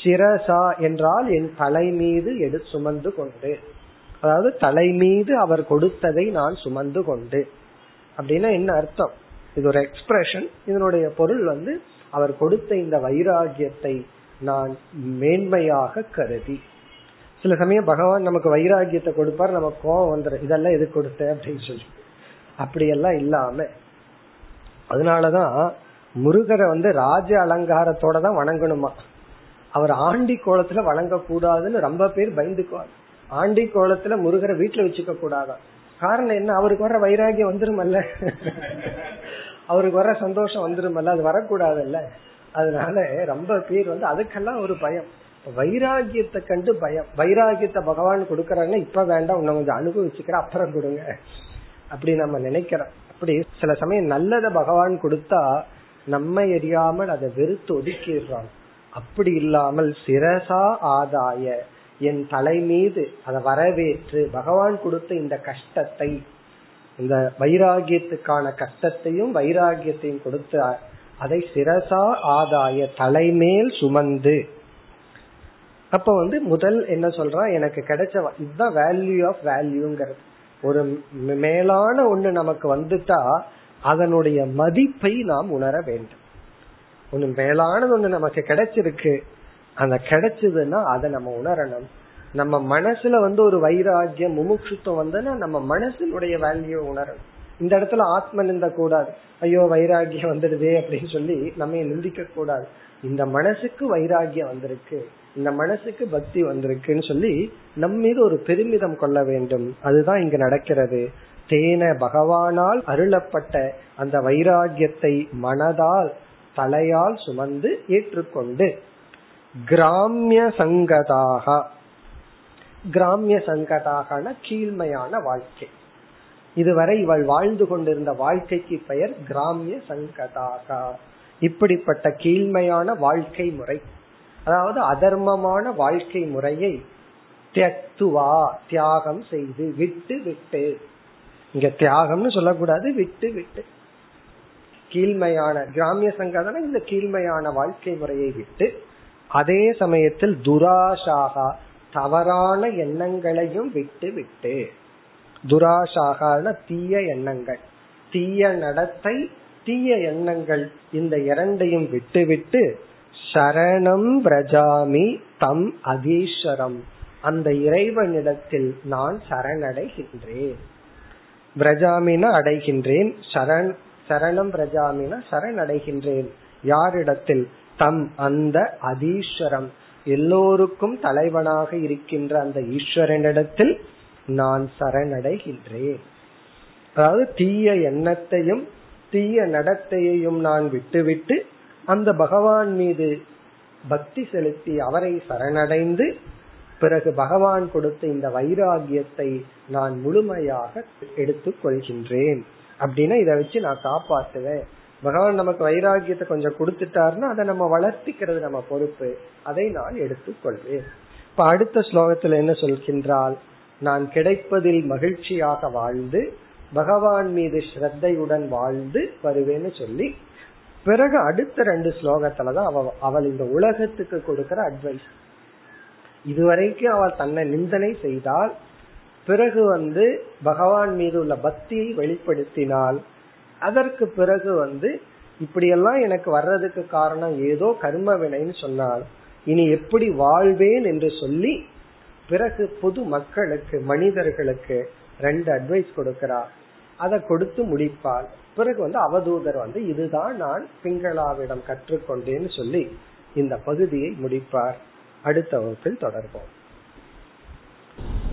சிரசா என்றால் என் தலை மீது எடு சுமந்து கொண்டு, அதாவது தலை மீது அவர் கொடுத்ததை நான் சுமந்து கொண்டு. அப்படின்னா என்ன அர்த்தம்? இது ஒரு எக்ஸ்பிரஷன், இதனுடைய பொருள் வந்து அவர் கொடுத்த இந்த வைராகியத்தை நான் மேன்மையாக கருதி. சில சமயம் பகவான் நமக்கு வைராகியத்தை கொடுப்பார், நமக்கு கோபம் வந்துடும், இதெல்லாம் எது கொடுத்த அப்படின்னு சொல்லி. அப்படியெல்லாம் இல்லாம, அதனாலதான் முருகரை வந்து ராஜ அலங்காரத்தோட தான் வணங்கணுமா, அவர் ஆண்டி கோலத்துல வணங்க கூடாதுன்னு ரொம்ப பேர் பயந்துக்குவார். ஆண்டி கோலத்துல முருகரை வீட்டுல வச்சுக்க கூடாதான். காரணம் என்ன, அவருக்கு வர வைராகியம் வந்துருமல்ல, அவருக்கு வர சந்தோஷம் வந்துருமல்ல, அது வரக்கூடாதுல்ல. அதனால ரொம்ப பேர் வந்து அதுக்கெல்லாம் ஒரு பயம், வைராகியத்தை கண்டு பயம். வைராகியத்தை பகவான் கொடுக்கறாங்கன்னா இப்ப வேண்டாம், உன்னை கொஞ்சம் அனுபவிச்சுக்கிற அப்புறம் கொடுங்க அப்படி நம்ம நினைக்கிறோம். அப்படி சில சமயம் நல்லதை பகவான் கொடுத்தா நம்ம எரியாமல் அதை வெறுத்து ஒதுக்கிடுறாங்க. அப்படி இல்லாமல் சிரசா ஆதாய, என் தலை மீது அதை வரவேற்று, பகவான் கொடுத்த இந்த கஷ்டத்தை, இந்த வைராகியத்துக்கான கஷ்டத்தையும் வைராகியத்தையும் கொடுத்து அதை சிரசா ஆதாய தலைமேல் சுமந்து. அப்ப வந்து முதல் என்ன சொல்றான், எனக்கு கிடைச்ச இதுதான் வேல்யூ ஆஃப் வேல்யூங்கிறது. ஒரு மேலான ஒண்ணு நமக்கு வந்துட்டா அதனுடைய மதிப்பை நாம் உணர வேண்டும். ஒண்ணு மேலானது ஒண்ணு நமக்கு கிடைச்சிருக்கு, அந்த கிடைச்சதுன்னா அதை நம்ம உணரணும். நம்ம மனசுல வந்து ஒரு வைராகியம் முமுட்சுத்தம் வந்ததுன்னா நம்ம மனசினுடைய வேல்யூ உணரணும். இந்த இடத்துல ஆத்ம நிந்த கூடாது, ஐயோ வைராகியம் வந்துடுதே அப்படின்னு சொல்லி நம்ம நிந்திக்க கூடாது. இந்த மனசுக்கு வைராகியம் வந்திருக்கு, இந்த மனசுக்கு பக்தி வந்திருக்குன்னு சொல்லி நம்ம மீது ஒரு பெருமிதம் கொள்ள வேண்டும். அதுதான் இங்க நடக்கிறது. தேன பகவானால் அருளப்பட்ட அந்த வைராகியத்தை மனதால் தலையால் சுமந்து ஏற்றுக்கொண்டு கிராமிய சங்கதாக, கிராமிய சங்கதாகன கீழ்மையான வாழ்க்கை. இதுவரை இவள் வாழ்ந்து கொண்டிருந்த வாழ்க்கைக்கு பெயர் கிராமிய சங்கதாக. இப்படிப்பட்ட கீழ்மையான வாழ்க்கை முறை, அதாவது அதர்மமான வாழ்க்கை முறையை தியக்துவா, தியாகம் செய்து விட்டு விட்டு, இங்க தியாகம்னு சொல்லக்கூடாது, விட்டு விட்டு, கீழ்மையான கிராமிய சங்கதான இந்த கீழ்மையான வாழ்க்கை முறையை விட்டு, அதே சமயத்தில் துராஷாகா தவறான எண்ணங்களையும் விட்டு விட்டு, துராஷாகான தீய எண்ணங்கள், தீய நடத்தை, தீய எண்ணங்கள், இந்த இரண்டையும் விட்டு விட்டு சரணம் பிரஜாமி தம் அதீஸ்வரம், அந்த இறைவனிடத்தில் நான் சரணடைகின்றேன். பிரஜாமின அடைகின்றேன், சரண் சரணம் பிரஜாமின சரணடைகின்றேன். யாரிடத்தில், தம் அந்த அதீஸ்வரம், எல்லோருக்கும் தலைவனாக இருக்கின்ற அந்த ஈஸ்வரனிடத்தில் நான் சரணடைகின்றேன். அதாவது தீய எண்ணத்தையும் தீய நடத்தையையும் நான் விட்டுவிட்டு அந்த பகவான் மீது பக்தி செலுத்தி அவரை சரணடைந்து, பிறகு பகவான் கொடுத்த இந்த வைராகியத்தை நான் முழுமையாக எடுத்து கொள்கின்றேன். அப்படின்னா இதை வச்சு நான் காப்பாற்றுவேன். பகவான் நமக்கு வைராகியத்தை கொஞ்சம் கொடுத்துட்டாருன்னா அதை நம்ம வளர்த்திக்கிறது நம்ம பொறுப்பு, அதை நான் எடுத்துக்கொள்வேன். இப்ப அடுத்த ஸ்லோகத்துல என்ன சொல்கின்றால், நான் கிடைப்பதில் மகிழ்ச்சியாக வாழ்ந்து பகவான் மீது ஸ்ரத்தையுடன் வாழ்ந்து வருவேன்னு சொல்லி, பிறகு அடுத்த ரெண்டு ஸ்லோகத்துலதான் அவ அவள் இந்த உலகத்துக்கு கொடுக்கிற அட்வைஸ். இதுவரைக்கும் அவள் தன்னை நிந்தனை செய்தால், பிறகு வந்து பகவான் மீது உள்ள பக்தியை வெளிப்படுத்தினாள், அதற்கு பிறகு வந்து இப்படியெல்லாம் எனக்கு வர்றதுக்கு காரணம் ஏதோ கர்ம வினைன்னு சொன்னால் இனி எப்படி வாழ்வேன் என்று சொல்லி, பிறகு பொது மக்களுக்கு மனிதர்களுக்கு ரெண்டு அட்வைஸ் கொடுக்கிறார். அதை கொடுத்து முடிப்பாள். பிறகு வந்து அவதூதர் வந்து இதுதான் நான் பிங்களாவிடம் கற்றுக்கொண்டேன்னு சொல்லி இந்த பகுதியை முடிப்பார். அடுத்த வகுப்பில் தொடர்போம்.